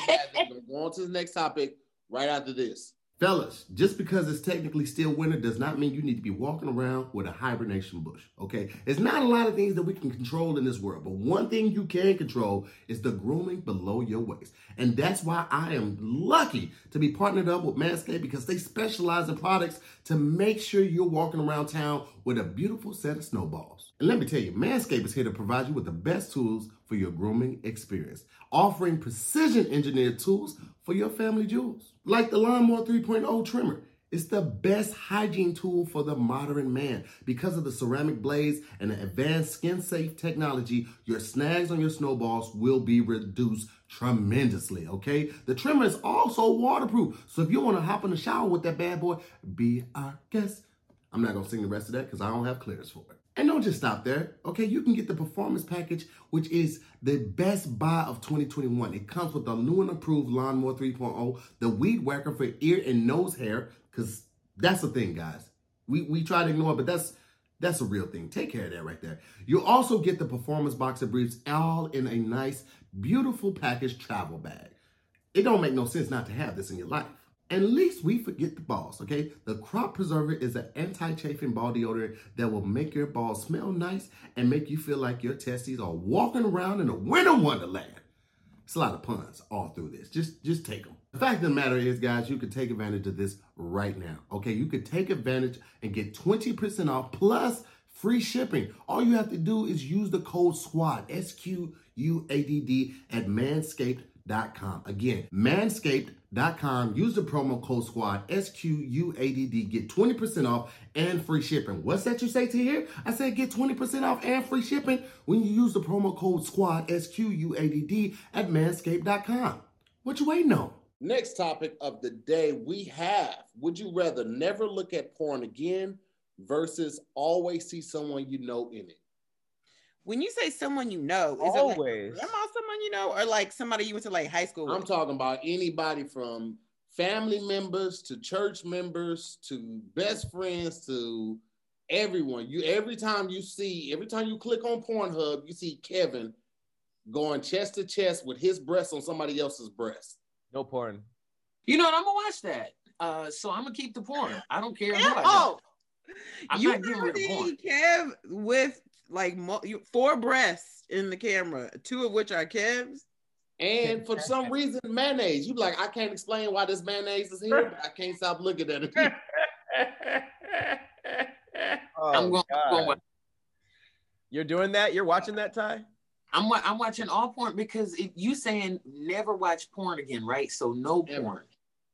We're going to the next topic right after this. Fellas, just because it's technically still winter does not mean you need to be walking around with a hibernation bush, okay? It's not a lot of things that we can control in this world, but one thing you can control is the grooming below your waist. And that's why I am lucky to be partnered up with Manscaped, because they specialize in products to make sure you're walking around town with a beautiful set of snowballs. And let me tell you, Manscaped is here to provide you with the best tools for your grooming experience, offering precision engineered tools for your family jewels. Like the Lawnmower 3.0 trimmer, it's the best hygiene tool for the modern man. Because of the ceramic blades and the advanced skin-safe technology, your snags on your snowballs will be reduced tremendously, okay? The trimmer is also waterproof, so if you want to hop in the shower with that bad boy, be our guest. I'm not going to sing the rest of that because I don't have clearance for it. And don't just stop there, okay? You can get the Performance Package, which is the best buy of 2021. It comes with the new and improved Lawnmower 3.0, the Weed Whacker for ear and nose hair, because that's the thing, guys. We try to ignore it, but that's a real thing. Take care of that right there. You'll also get the Performance Boxer Briefs, all in a nice, beautiful package travel bag. It don't make no sense not to have this in your life. At least we forget the balls, okay? The Crop Preserver is an anti-chafing ball deodorant that will make your balls smell nice and make you feel like your testes are walking around in a winter wonderland. It's a lot of puns all through this. Just take them. The fact of the matter is, guys, you could take advantage of this right now, okay? You could take advantage and get 20% off plus free shipping. All you have to do is use the code SQUADD, S-Q-U-A-D-D, at Manscaped.com. Again, Manscaped.com. Use the promo code SQUADD, S-Q-U-A-D-D. Get 20% off and free shipping. What's that you say to here? I said get 20% off and free shipping when you use the promo code SQUADD, S-Q-U-A-D-D, at Manscaped.com. What you waiting on? Next topic of the day we have, would you rather never look at porn again versus always see someone you know in it? When you say someone you know, is always. It like grandma, someone you know, or like somebody you went to like high school with? I'm talking about anybody from family members to church members to best friends to everyone. Every time you click on Pornhub, you see Kevin going chest to chest with his breast on somebody else's breast. No porn. You know what? I'm gonna watch that. So I'm gonna keep the porn. I don't care. I'm not getting rid of porn. Kev with like 4 breasts in the camera, 2 of which are Kev's. And for some reason, mayonnaise. You like, I can't explain why this mayonnaise is here, but I can't stop looking at it. I'm going. You're doing that? You're watching that, Ty? I'm watching all porn because you saying never watch porn again, right? So no never. Porn.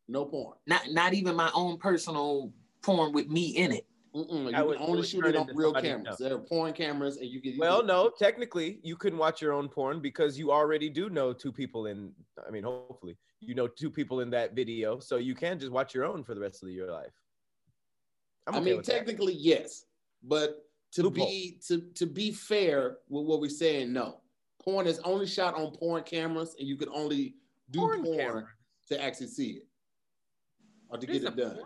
No porn. Not even my own personal porn with me in it. You can only shoot it on real cameras. There are porn cameras, and you can. Well, no, technically, you couldn't watch your own porn because you already do know 2 people in. I mean, hopefully, you know 2 people in that video, so you can just watch your own for the rest of your life. I mean, technically, yes, but to be fair with what we're saying, no, porn is only shot on porn cameras, and you can only do porn to actually see it or to get it done.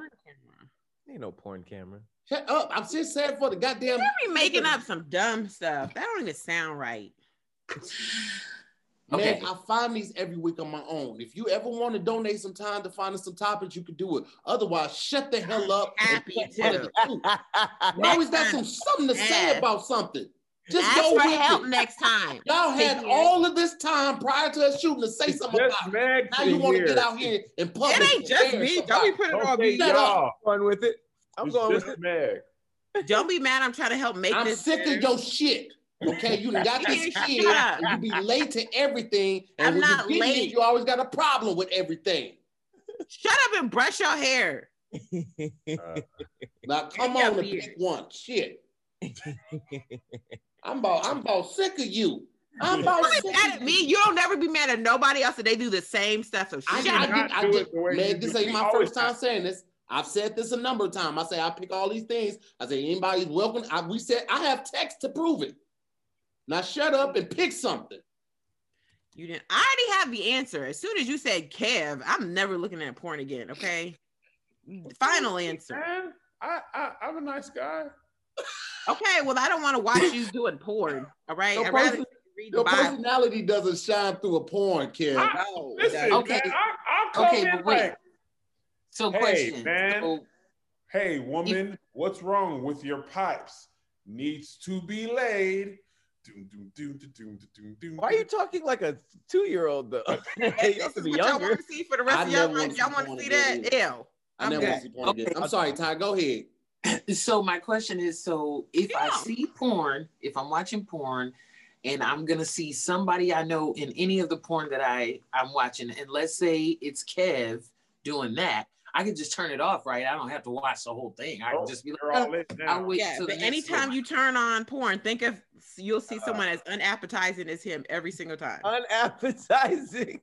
Ain't no porn camera. Shut up. I'm just sad for the goddamn. You be making up some dumb stuff. That don't even sound right. Man, okay. I find these every week on my own. If you ever want to donate some time to find us some topics, you can do it. Otherwise, shut the hell up. Happy too. You always got something to say about something. Just ask go for with help it. Next time. Y'all had all of this time prior to us shooting to say something about it. Now you want to get out here and publish. It ain't just me. Don't be putting it on me. Y'all fun with it. I'm going with it. Don't be mad. I'm trying to help make this. I'm sick of your shit. Okay, you got this shit. You be late to everything. And I'm not late. You always got a problem with everything. Shut up and brush your hair. Now come on and pick one. Shit. I'm about sick of you. I'm about sick mad at me. You don't never be mad at nobody else that they do the same stuff. So man, this ain't my first time saying this. I've said this a number of times. I say I pick all these things. I say anybody's welcome. We said I have text to prove it. Now shut up and pick something. You didn't. I already have the answer. As soon as you said Kev, I'm never looking at porn again. Okay. Final answer. Man, I'm a nice guy. Okay, well, I don't want to watch you doing porn. All right, your personality doesn't shine through a porn, kid. Listen, okay, man, I'll come in. But wait. So question. Hey, man. So, hey, woman, what's wrong with your pipes? Needs to be laid. Why are you talking like a 2-year-old though? This is what y'all want to see for the rest of y'all life. Y'all want to see that? Ew. I'm sorry, Ty. Go ahead. So my question is, so if I see porn, if I'm watching porn, and I'm going to see somebody I know in any of the porn that I'm watching, and let's say it's Kev doing that, I can just turn it off, right? I don't have to watch the whole thing. I can just be like, I'll wait. Yeah, but anytime you turn on porn, think of, you'll see someone as unappetizing as him every single time. Unappetizing.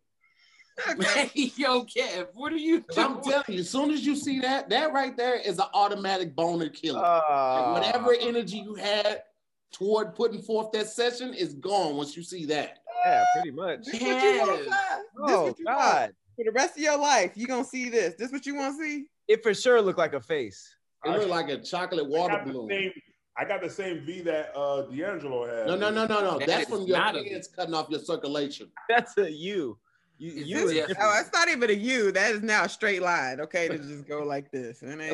Okay. Yo, Kev, what are you doing? I'm telling you, as soon as you see that, that right there is an automatic boner killer. Like whatever energy you had toward putting forth that session is gone once you see that. Yeah, pretty much. This what you want, oh, this God. Want. For the rest of your life, you're going to see this. This what you want to see? It for sure looked like a face. It looked like a chocolate water balloon. I got the same V that D'Angelo had. No. That's from your hands cutting off your circulation. That's a U. It's not even a U. That is now a straight line, okay? To just go like this. I'm going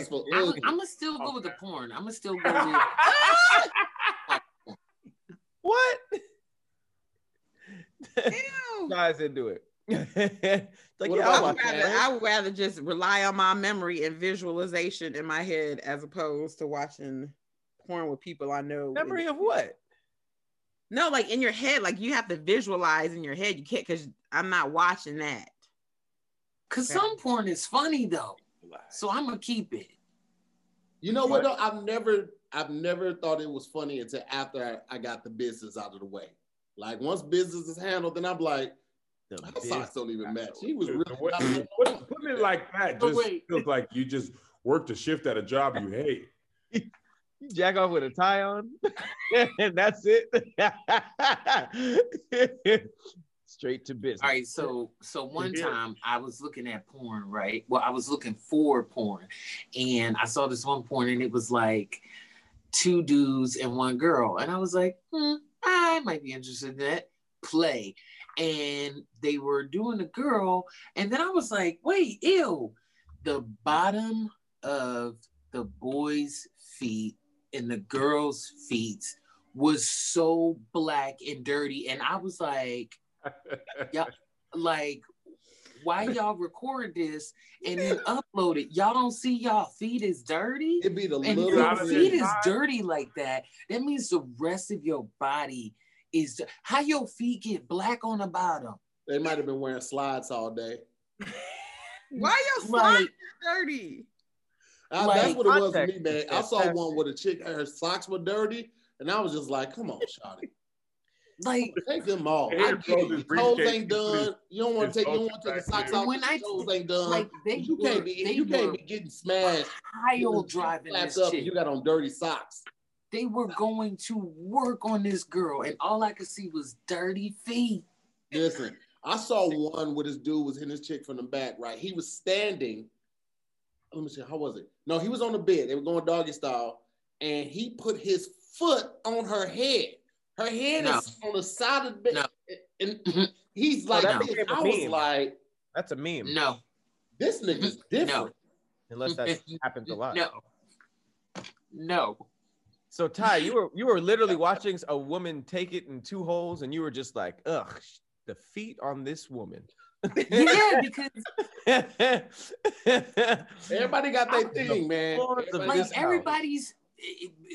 to still go with the porn. I'm going to still go with what? Ew. Guys didn't do it. Like, yeah, I would rather just rely on my memory and visualization in my head as opposed to watching porn with people I know. Memory of what? No, like in your head, like you have to visualize in your head. You can't, because I'm not watching that. Because some porn is funny though, so I'm gonna keep it. You know what though? I've never thought it was funny until after I got the business out of the way. Like once business is handled, then I'm like, my socks don't even match. He was really putting it like that. Just feels like you just worked a shift at a job you hate. You jack off with a tie on, and that's it. Straight to business. All right, so one time I was looking at porn, right? Well, I was looking for porn, and I saw this one porn, and it was like 2 dudes and 1 girl, and I was like, I might be interested in that. Play. And they were doing a girl, and then I was like, wait, ew, the bottom of the boys' feet and the girls' feet was so black and dirty, and I was like, yeah, like, why y'all record this and then upload it? Y'all don't see y'all feet is dirty? It'd be the little feet is dirty like that. That means the rest of your body is how your feet get black on the bottom. They might have been wearing slides all day. Why your slides dirty? That's what it was for me, man. I saw one with a chick, her socks were dirty, and I was just like, come on, shawty. Like, take them off. I get it. Your toes ain't done. You don't want to take the socks off. When your toes ain't done, like, you can't be getting smashed. You're driving this up chick. You got on dirty socks. They were going to work on this girl, and all I could see was dirty feet. Listen, I saw one where this dude was hitting his chick from the back, right? He was standing. Let me see, how was it? No, he was on the bed. They were going doggy style, and he put his foot on her head. Her head is on the side of the bed. No. And he's like, I was like, that's a meme. No. This nigga's different. No. Unless that happens a lot. No. So Ty, you were literally watching a woman take it in 2 holes, and you were just like, ugh, the feet on this woman. Yeah, because everybody got their thing, man. Like everybody's,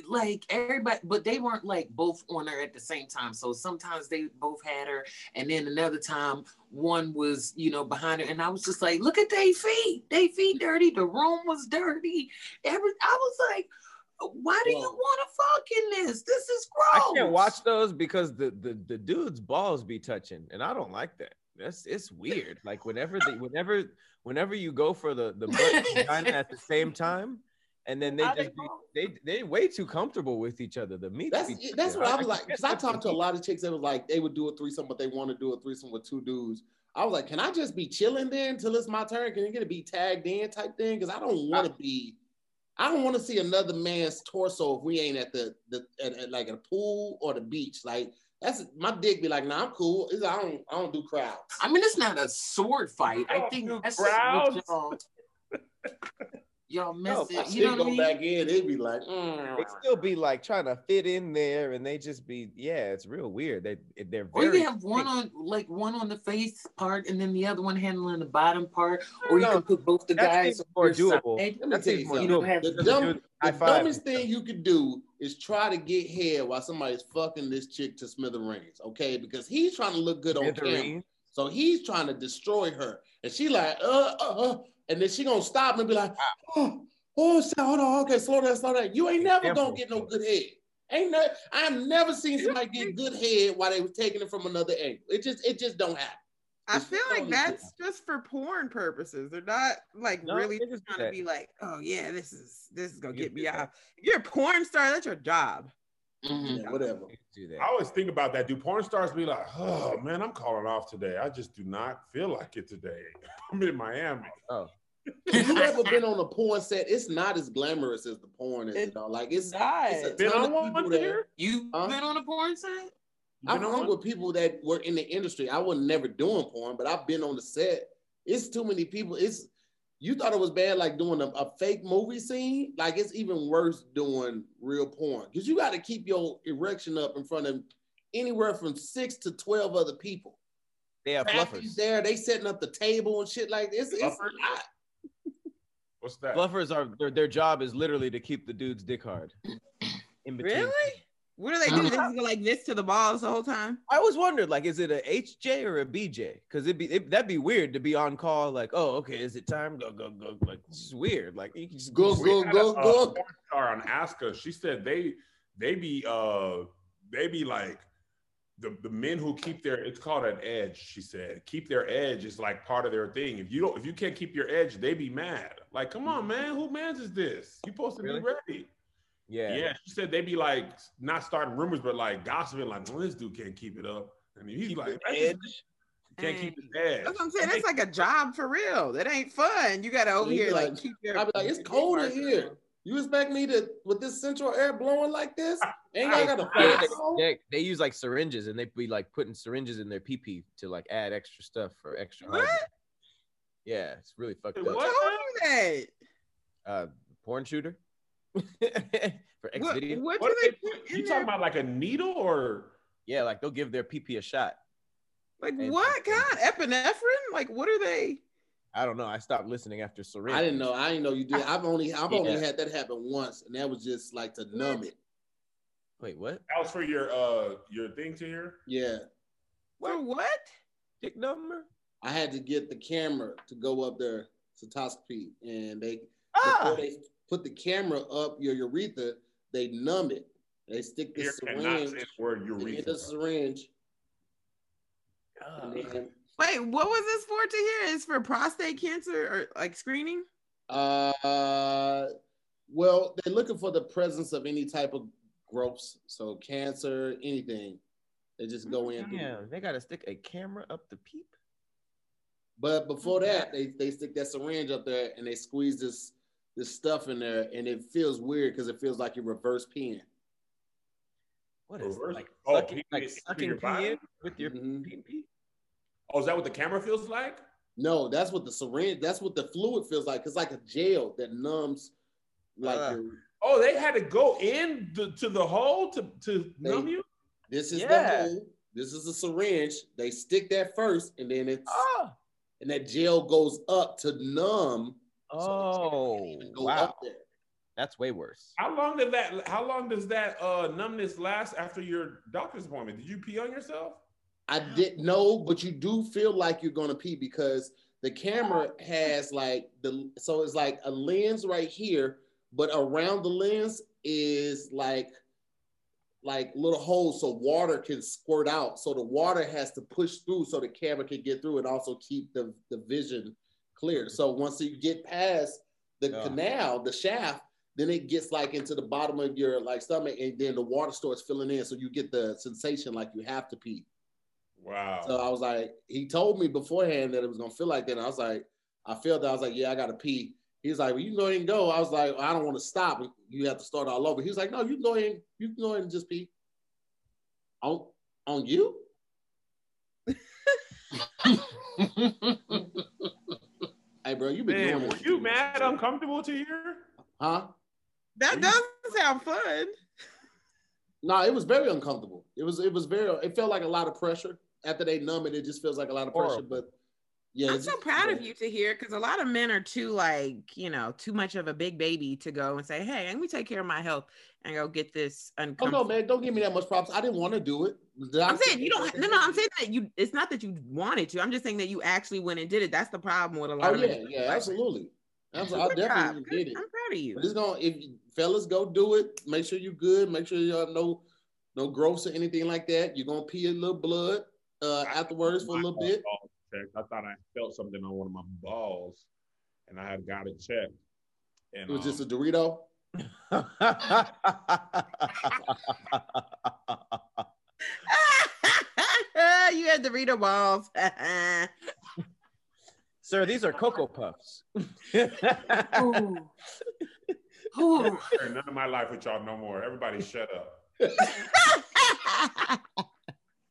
like everybody, but they weren't like both on her at the same time. So sometimes they both had her, and then another time one was, behind her, and I was just like, look at their feet. They feet dirty. The room was dirty. I was like, why do you want to fuck in this? This is gross. I can't watch those because the dude's balls be touching, and I don't like that. It's weird. Like whenever you go for the butt vagina at the same time, and then they way too comfortable with each other. The meat. That's what I'm like. Because I talked to a lot of chicks that was like they would do a threesome, but they want to do a threesome with 2 dudes. I was like, can I just be chilling then until it's my turn? Can it get to be tagged in type thing? Because I don't want to be. I don't want to see another man's torso if we ain't at like a pool or the beach. Like that's my dick be like, nah, I'm cool. I don't do crowds. I mean, it's not a sword fight. I think that's what y'all. Y'all miss it. You know what I mean? Back in, they be like, they still be like trying to fit in there, and they just be, it's real weird. They're very. Or you have one on one on the face part, and then the other one handling the bottom part, or you can put both the guys. More doable. That's more doable. The dumbest thing you could do is try to get head while somebody's fucking this chick to smithereens, okay? Because he's trying to look good on camera, so he's trying to destroy her, and she like, And then she gonna stop and be like, hold on, okay, slow down. You ain't never gonna get no good head. I've never seen somebody get good head while they were taking it from another angle. It just don't happen. I feel like that's just for porn purposes. They're not like really trying to be like, oh yeah, this is gonna get me off. If you're a porn star, that's your job. Mm-hmm. Yeah, whatever. I always think about that. Do porn stars be like, oh man, I'm calling off today. I just do not feel like it today. I'm in Miami. Oh. Have you ever been on a porn set? It's not as glamorous as the porn is. It's been on one there. You've been on a porn set? I've hung with people that were in the industry. I was never doing porn, but I've been on the set. It's too many people. You thought it was bad, like doing a fake movie scene? Like, it's even worse doing real porn. Because you got to keep your erection up in front of anywhere from 6 to 12 other people. They have fluffers. They setting up the table and shit like this. It's a lot. What's that? Fluffers are, their job is literally to keep the dude's dick hard. In between. Really? What do they do? They just go like this to the balls the whole time? I always wondered, like, is it a HJ or a BJ? Because that'd be weird to be on call, like, oh, okay, is it time? Go. Like, this is weird. Like, you can just go. Porn star on Aska, she said they be like the men who keep their, it's called an edge. She said keep their edge is like part of their thing. If you can't keep your edge, they be mad. Like, come on, man, who mans is this? You supposed to be ready. Yeah. She said they be like not starting rumors, but like gossiping, like, well, this dude can't keep it up. I mean, he's like, can't keep his edge. That's what I'm saying. That's like a job for real. That ain't fun. You gotta over here like keep your. I be like, it's cold in here. You expect me to with this central air blowing like this? Ain't I got a? They use like syringes, and they be like putting syringes in their pee to like add extra stuff for extra. What? Hobby. Yeah, it's really fucked up. What told you that? Porn shooter. For X video. What do they put in? You talking about like a needle or? Yeah, like they'll give their PP a shot. Like what kind? Epinephrine? Like what are they? I don't know. I stopped listening after syringe. I didn't know you did. I've only had that happen once, and that was just like to numb it. Wait, what? That was for your thing to hear? Yeah. For what? Dick number? I had to get the camera to go up their cystoscopy, and they put the camera up your urethra, they numb it. They stick the syringe in the syringe. Wait, what was this for to hear? It's for prostate cancer or like screening? Well, they're looking for the presence of any type of growths. So cancer, anything. They just go in. Yeah, they gotta stick a camera up the peep. But before that, they stick that syringe up there and they squeeze this stuff in there, and it feels weird because it feels like you're reverse peeing. What is reverse? It? Like sucking pee in with your pee? Oh, is that what the camera feels like? No, that's what the syringe, that's what the fluid feels like. It's like a gel that numbs like your... Oh, they had to go in to the hole to numb you? This is the hole. This is a syringe. They stick that first, and then it's... Oh. And that gel goes up to numb. Oh, so wow. That's way worse. How long does that numbness last after your doctor's appointment? Did you pee on yourself? I didn't know, but you do feel like you're going to pee because the camera has like so it's like a lens right here, but around the lens is like little holes so water can squirt out. So the water has to push through so the camera can get through and also keep the vision clear. So once you get past the canal, the shaft, then it gets like into the bottom of your like stomach, and then the water starts filling in. So you get the sensation like you have to pee. Wow. So I was like, he told me beforehand that it was gonna feel like that. And I was like, I felt that. I was like, yeah, I gotta pee. He's like, well, you can go ahead and go. I was like, well, I don't want to stop. You have to start all over. He was like, no, you can go ahead and just pee. On you? Hey, bro, you been doing this. Were you mad uncomfortable to hear? Huh? That doesn't sound fun. No, it was very uncomfortable. It felt like a lot of pressure. After they numb it, it just feels like a lot of pressure. But yeah, I'm so proud of you to hear, because a lot of men are too, like, you know, too much of a big baby to go and say, hey, let me take care of my health and go get this uncomfortable. Oh no, man, don't give me that much props. I didn't want to do it. I'm saying you don't. No, I'm saying that you. It's not that you wanted to. I'm just saying that you actually went and did it. That's the problem with a lot of men. Yeah, absolutely. I definitely did it. I'm proud of you. But it's gonna, if fellas go do it, make sure you're good. Make sure you have no growths or anything like that. You're gonna pee a little blood afterwards for a little bit. I thought I felt something on one of my balls, and I had got it checked. And it was just a Dorito. You had Dorito balls. Sir, these are Cocoa Puffs. Ooh. Ooh. None of my life with y'all no more. Everybody shut up.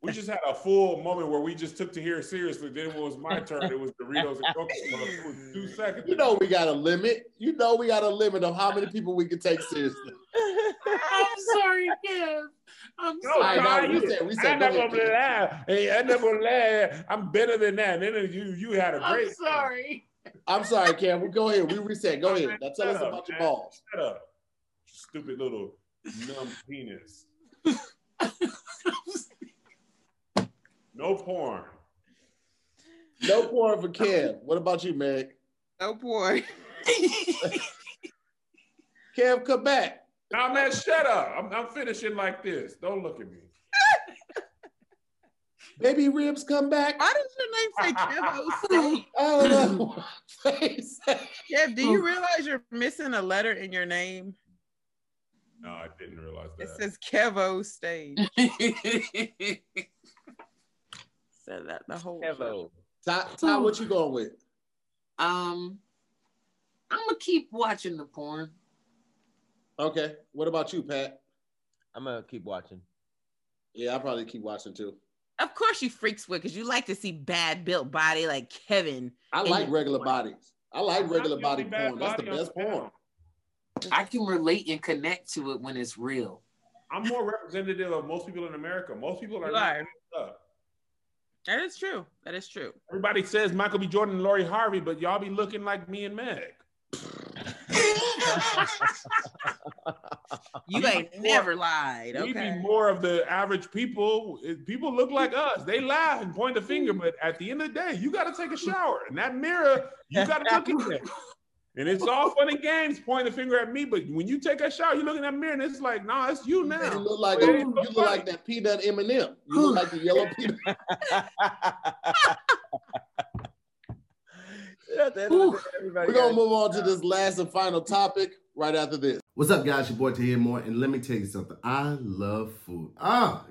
We just had a full moment where we just took to here seriously. Then it was my turn. It was Doritos and Cocoa Puffs. It was 2 seconds. You know we got a limit. You know we got a limit of how many people we can take seriously. I'm sorry, Kev. I'm sorry. I'm not gonna lie. Hey, I'm not gonna lie. I'm better than that. And you had a great. I'm sorry. I'm sorry, Kev. We go ahead. We reset. Go ahead. Now tell us about your balls. Shut up. Stupid little numb penis. No porn. No porn for Kev. What about you, Meg? No porn. Kev, come back. Nah, man, shut up. I'm finishing like this. Don't look at me. Baby ribs come back. Why does your name say Kev OC? I don't know. Kev, do you realize you're missing a letter in your name? No, I didn't realize that. It says Kev O Stage. Said that the whole show. Ty, what you going with? I'm gonna keep watching the porn. Okay. What about you, Pat? I'm gonna keep watching. Yeah, I'll probably keep watching too. Of course you freaks with, because you like to see bad built body like Kevin. I like regular bodies. I like regular body porn. That's the best porn. I can relate and connect to it when it's real. I'm more representative of most people in America. Most people are not up. That is true. That is true. Everybody says Michael B. Jordan and Lori Harvey, but y'all be looking like me and Meg. You ain't never lied. Okay. We be more of the average people. People look like us. They laugh and point the finger, but at the end of the day, you got to take a shower. In that mirror, you got to look in there. And it's all fun and games, pointing the finger at me, but when you take a shower, you look in that mirror and it's like, nah, it's you now. You look like, you look like that peanut M&M. You look like the yellow peanut. We're going to move on to this last and final topic right after this. What's up, guys? Your boy, To Hear More, and let me tell you something. I love food.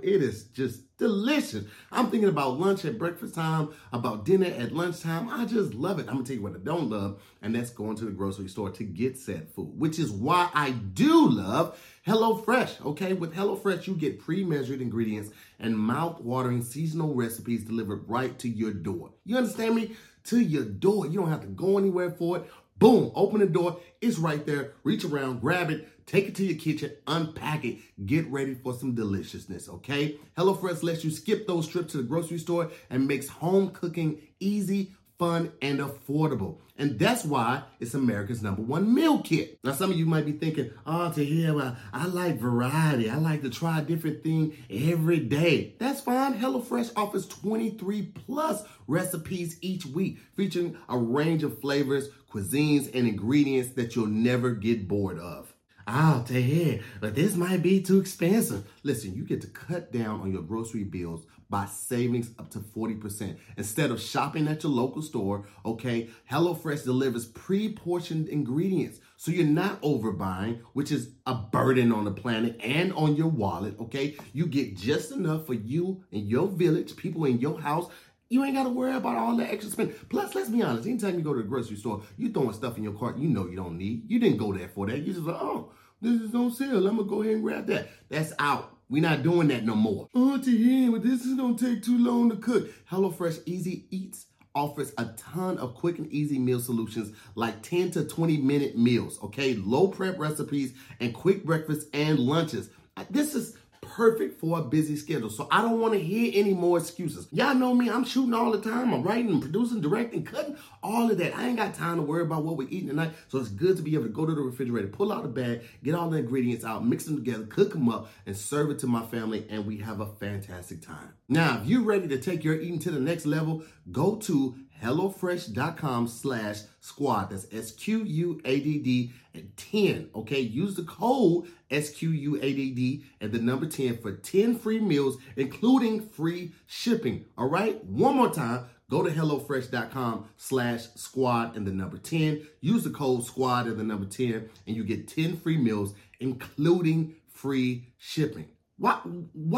It is just delicious. I'm thinking about lunch at breakfast time, about dinner at lunchtime. I just love it. I'm going to tell you what I don't love, and that's going to the grocery store to get said food, which is why I do love HelloFresh, okay? With HelloFresh, you get pre-measured ingredients and mouth-watering seasonal recipes delivered right to your door. You understand me? To your door. You don't have to go anywhere for it. Boom, open the door, it's right there. Reach around, grab it, take it to your kitchen, unpack it, get ready for some deliciousness, okay? HelloFresh lets you skip those trips to the grocery store and makes home cooking easy, fun, and affordable. And that's why it's America's #1 meal kit. Now, some of you might be thinking, To Hear, I like variety. I like to try a different thing every day. That's fine. HelloFresh offers 23 plus recipes each week, featuring a range of flavors, cuisines, and ingredients that you'll never get bored of. To Hear, but this might be too expensive. Listen, you get to cut down on your grocery bills by savings up to 40%. Instead of shopping at your local store, okay, HelloFresh delivers pre-portioned ingredients, so you're not overbuying, which is a burden on the planet and on your wallet, okay? You get just enough for you and your village, people in your house. You ain't got to worry about all that extra spending. Plus, let's be honest, anytime you go to the grocery store, you throwing stuff in your cart you know you don't need. You didn't go there for that. You just like, this is on sale. I'm going to go ahead and grab that. That's out. We're not doing that no more. To Hear, but this is going to take too long to cook. HelloFresh Easy Eats offers a ton of quick and easy meal solutions like 10 to 20 minute meals, okay? Low prep recipes and quick breakfasts and lunches. This is perfect for a busy schedule. So I don't want to hear any more excuses. Y'all know me, I'm shooting all the time. I'm writing, producing, directing, cutting, all of that. I ain't got time to worry about what we're eating tonight. So it's good to be able to go to the refrigerator, pull out a bag, get all the ingredients out, mix them together, cook them up, and serve it to my family, and we have a fantastic time. Now, if you're ready to take your eating to the next level, go to HelloFresh.com/squad. That's SQUADD and 10. Okay, use the code SQUADD and the number 10 for 10 free meals, including free shipping. All right, one more time. Go to HelloFresh.com/squad and the number 10. Use the code SQUAD and the number 10, and you get 10 free meals, including free shipping. Why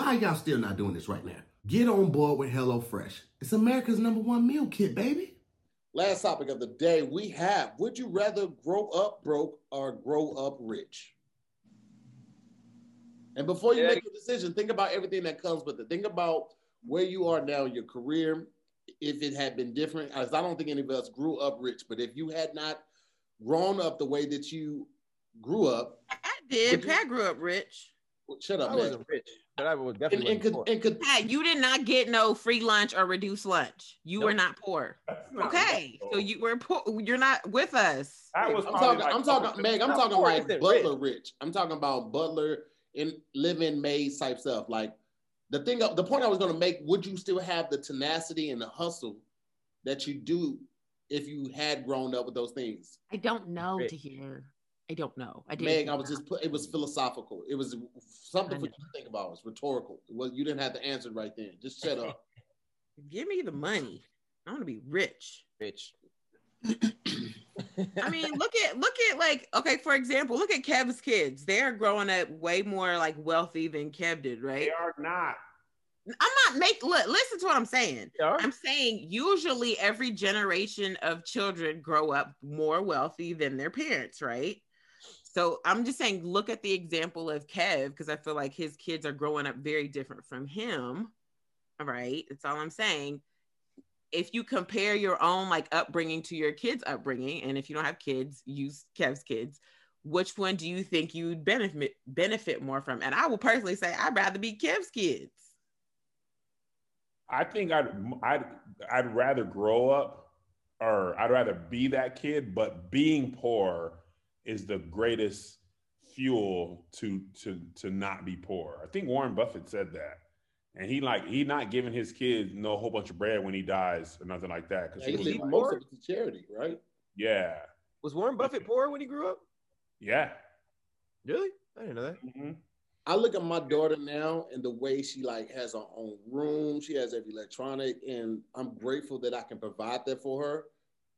are y'all still not doing this right now? Get on board with HelloFresh. It's America's #1 meal kit, baby. Last topic of the day we have, would you rather grow up broke or grow up rich? And before you make your decision, think about everything that comes with it. Think about where you are now in your career, if it had been different, as I don't think any of us grew up rich, but if you had not grown up the way that you grew up. I did. Pat grew up rich. Shut up, I wasn't rich. But I would definitely and Pat, you did not get no free lunch or reduced lunch. You were not poor. Okay. So you were poor. You're not with us. I'm talking like Butler rich. I'm talking about Butler and live-in maid type stuff. Like the point I was going to make, would you still have the tenacity and the hustle that you do if you had grown up with those things? I don't know to hear. I don't know. I didn't. Meg, I was it was philosophical. It was something for you to think about. It was rhetorical. Well, you didn't have to answer it right then. Just shut up. Give me the money. I want to be rich. I mean, look at like, okay, for example, look at Kev's kids. They are growing up way more like wealthy than Kev did, right? They are not. I'm not making, look, listen to what I'm saying. Yeah. I'm saying usually every generation of children grow up more wealthy than their parents, right? So I'm just saying, look at the example of Kev, because I feel like his kids are growing up very different from him. All right. That's all I'm saying. If you compare your own like upbringing to your kids' upbringing, and if you don't have kids, use Kev's kids, which one do you think you'd benefit more from? And I will personally say, I'd rather be Kev's kids. I think I'd rather grow up, or I'd rather be that kid, but being poor is the greatest fuel to not be poor. I think Warren Buffett said that. And he not giving his kids no whole bunch of bread when he dies or nothing like that. Because he leaves most of it to charity, right? Yeah. Was Warren Buffett poor when he grew up? Yeah. Really? I didn't know that. Mm-hmm. I look at my daughter now and the way she like has her own room. She has every electronic, and I'm grateful that I can provide that for her.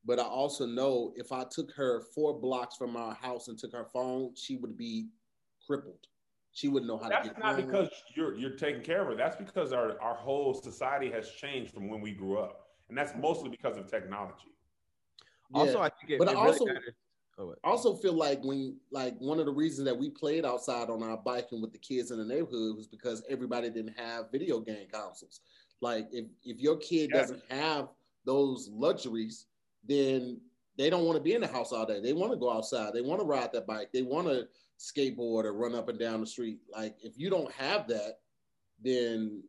But I also know if I took her 4 blocks from our house and took her phone, she would be crippled. She wouldn't know how to get home. That's not because you're taking care of her. That's because our whole society has changed from when we grew up. And that's mostly because of technology. Yeah. Also, I think I also feel like one of the reasons that we played outside on our bike and with the kids in the neighborhood was because everybody didn't have video game consoles. Like if your kid doesn't have those luxuries, then they don't want to be in the house all day. They want to go outside. They want to ride that bike. They want to skateboard or run up and down the street. Like if you don't have that, then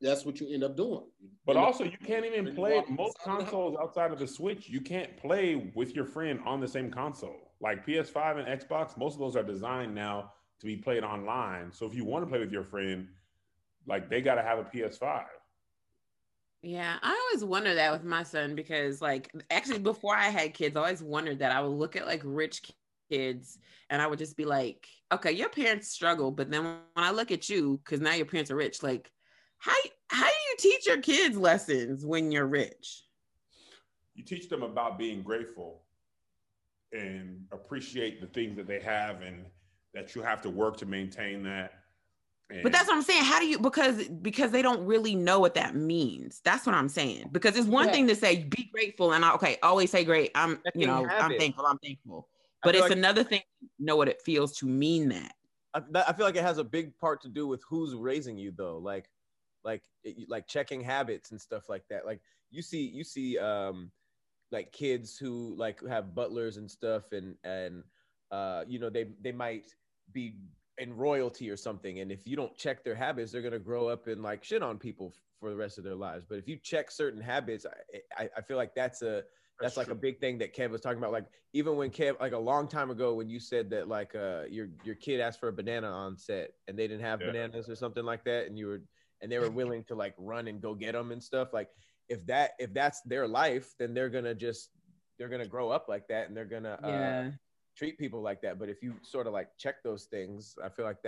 that's what you end up doing. But also you can't even play most consoles outside of the Switch. You can't play with your friend on the same console. Like PS5 and Xbox, most of those are designed now to be played online. So if you want to play with your friend, like they got to have a PS5. Yeah, I always wonder that with my son, because like actually before I had kids, I always wondered that. I would look at like rich kids and I would just be like, okay, your parents struggle, but then when I look at you, because now your parents are rich, like how do you teach your kids lessons when you're rich? You teach them about being grateful and appreciate the things that they have and that you have to work to maintain that. But that's what I'm saying. How do you, because they don't really know what that means. That's what I'm saying. Because it's one thing to say, be grateful. And always say great. I'm thankful. But it's like, another thing to know what it feels to mean that. I feel like it has a big part to do with who's raising you though. Like like checking habits and stuff like that. Like you see like kids who like have butlers and stuff, and you know, they might be in royalty or something, and if you don't check their habits, they're gonna grow up and like shit on people for the rest of their lives. But if you check certain habits, I feel like that's like true. A big thing that Kev was talking about. Like even when Kev, like a long time ago, when you said that like your kid asked for a banana on set and they didn't have bananas or something like that, and they were willing to like run and go get them and stuff. Like if that's their life, then they're gonna grow up like that, and they're gonna treat people like that. But if you sort of like check those things, I feel like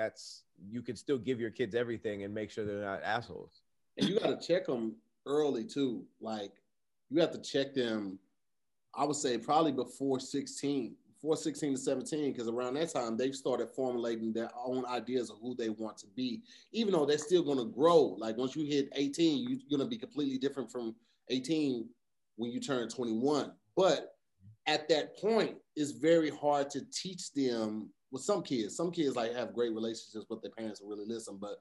you can still give your kids everything and make sure they're not assholes. And you got to check them early too. Like you have to check them, I would say probably before 16 to 17, because around that time they've started formulating their own ideas of who they want to be, even though they're still going to grow. Like once you hit 18, you're going to be completely different from 18 when you turn 21. But at that point, it's very hard to teach them. Well, some kids like have great relationships with their parents and really listen. But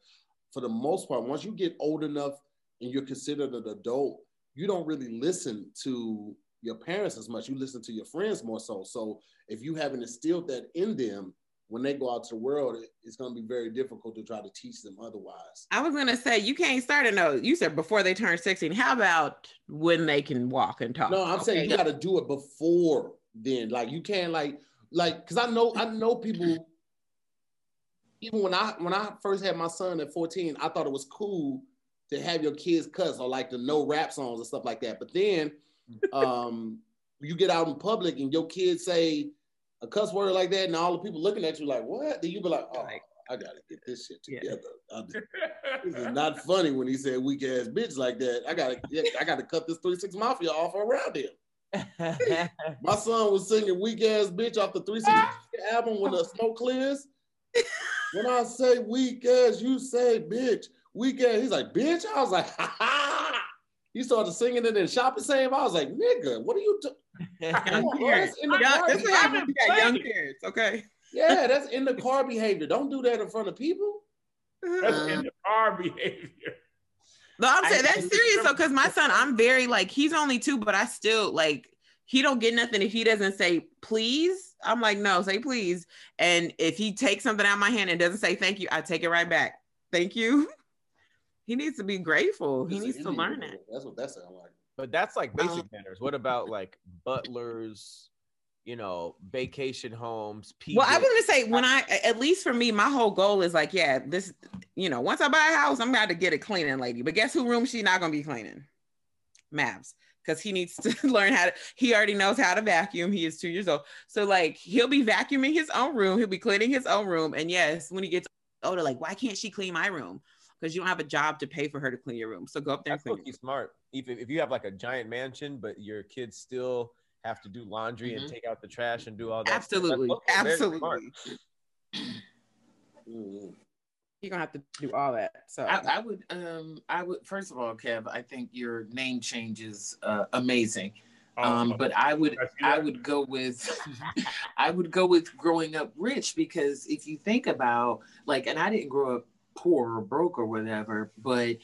for the most part, once you get old enough and you're considered an adult, you don't really listen to your parents as much. You listen to your friends more so. So if you haven't instilled that in them, when they go out to the world, it's going to be very difficult to try to teach them otherwise. I was going to say, you can't start it. No, you said before they turn 16. How about when they can walk and talk? No, I'm saying you got to do it before then. Like you can't like, cause I know people, even when I first had my son at 14, I thought it was cool to have your kids cuss or like the no rap songs and stuff like that. But then you get out in public and your kids say a cuss word like that, and all the people looking at you like, what? Then you be like, oh, I gotta get this shit together. Yeah. This is not funny when he said weak ass bitch like that. I gotta cut this 3-6 Mafia off around him. My son was singing weak ass bitch off the 3-6 album when the smoke clears. When I say weak ass, you say bitch. Weak ass, he's like, bitch? I was like, ha ha. He started singing it in Shop and Save. I was like, nigga, what are you doing? Young parents, okay. Yeah, that's in the car behavior. Don't do that in front of people. That's in the car behavior. No, I'm saying that's serious though, because my son, I'm very like, he's only 2, but I still like, he don't get nothing if he doesn't say please. I'm like, no, say please. And if he takes something out of my hand and doesn't say thank you, I take it right back. Thank you. He needs to be grateful. He needs to learn it. That's what that sounds like. But that's like basic manners. What about like butlers, you know, vacation homes? PJ? Well, I was gonna say at least for me, my whole goal is like, yeah, this, you know, once I buy a house, I'm going to get a cleaning lady. But guess who room she's not gonna be cleaning? Mavs, because he needs to learn he already knows how to vacuum. He is 2 years old, so like he'll be vacuuming his own room. He'll be cleaning his own room. And yes, when he gets older, like, why can't she clean my room? Because you don't have a job to pay for her to clean your room. So go up there and clean. That's smart. Even if you have like a giant mansion, but your kids still have to do laundry and take out the trash and do all that. Absolutely. Absolutely. You're gonna have to do all that. So I would first of all, Kev, I think your name change is amazing. But I would go with growing up rich, because if you think about like, and I didn't grow up poor or broke or whatever, but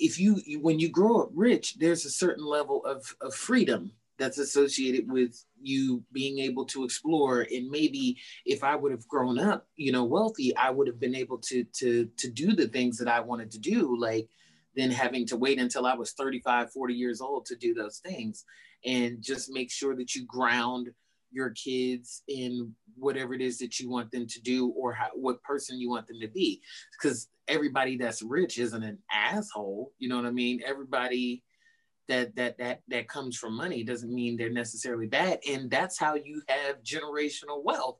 if when you grow up rich, there's a certain level of freedom that's associated with you being able to explore. And maybe if I would have grown up, you know, wealthy, I would have been able to do the things that I wanted to do, like then having to wait until I was 35, 40 years old to do those things. And just make sure that you ground your kids in whatever it is that you want them to do, or what person you want them to be. Because everybody that's rich isn't an asshole. You know what I mean? Everybody that comes from money doesn't mean they're necessarily bad. And that's how you have generational wealth.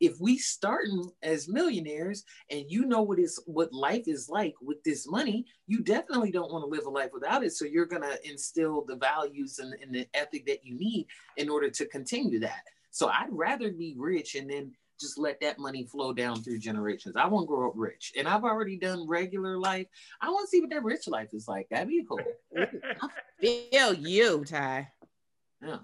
If we start as millionaires and you know what life is like with this money, you definitely don't want to live a life without it. So you're going to instill the values and the ethic that you need in order to continue that. So I'd rather be rich and then just let that money flow down through generations. I won't grow up rich. And I've already done regular life. I want to see what that rich life is like. That'd be cool. I feel you, Ty. Yeah.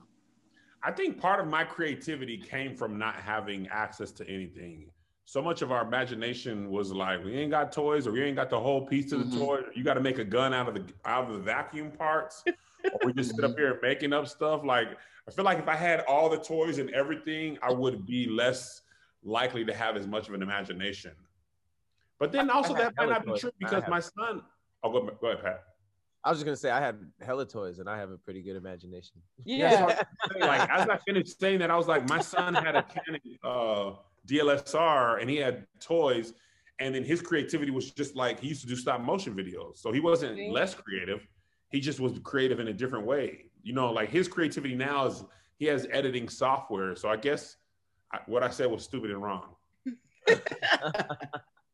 I think part of my creativity came from not having access to anything. so much of our imagination was like, we ain't got toys, or we ain't got the whole piece of the toy. You got to make a gun out of the vacuum parts. Or we just sit up here making up stuff. Like, I feel like if I had all the toys and everything, I would be less likely to have as much of an imagination. But then also that might not be true, because my son, oh, go ahead, Pat. I was just going to say, I have hella toys and I have a pretty good imagination. Yeah. Like, as I finished saying that, I was like, my son had a Canon DSLR and he had toys. And then his creativity was just like, he used to do stop motion videos. So he wasn't less creative. He just was creative in a different way. You know, like his creativity now is, he has editing software. So I guess what I said was stupid and wrong.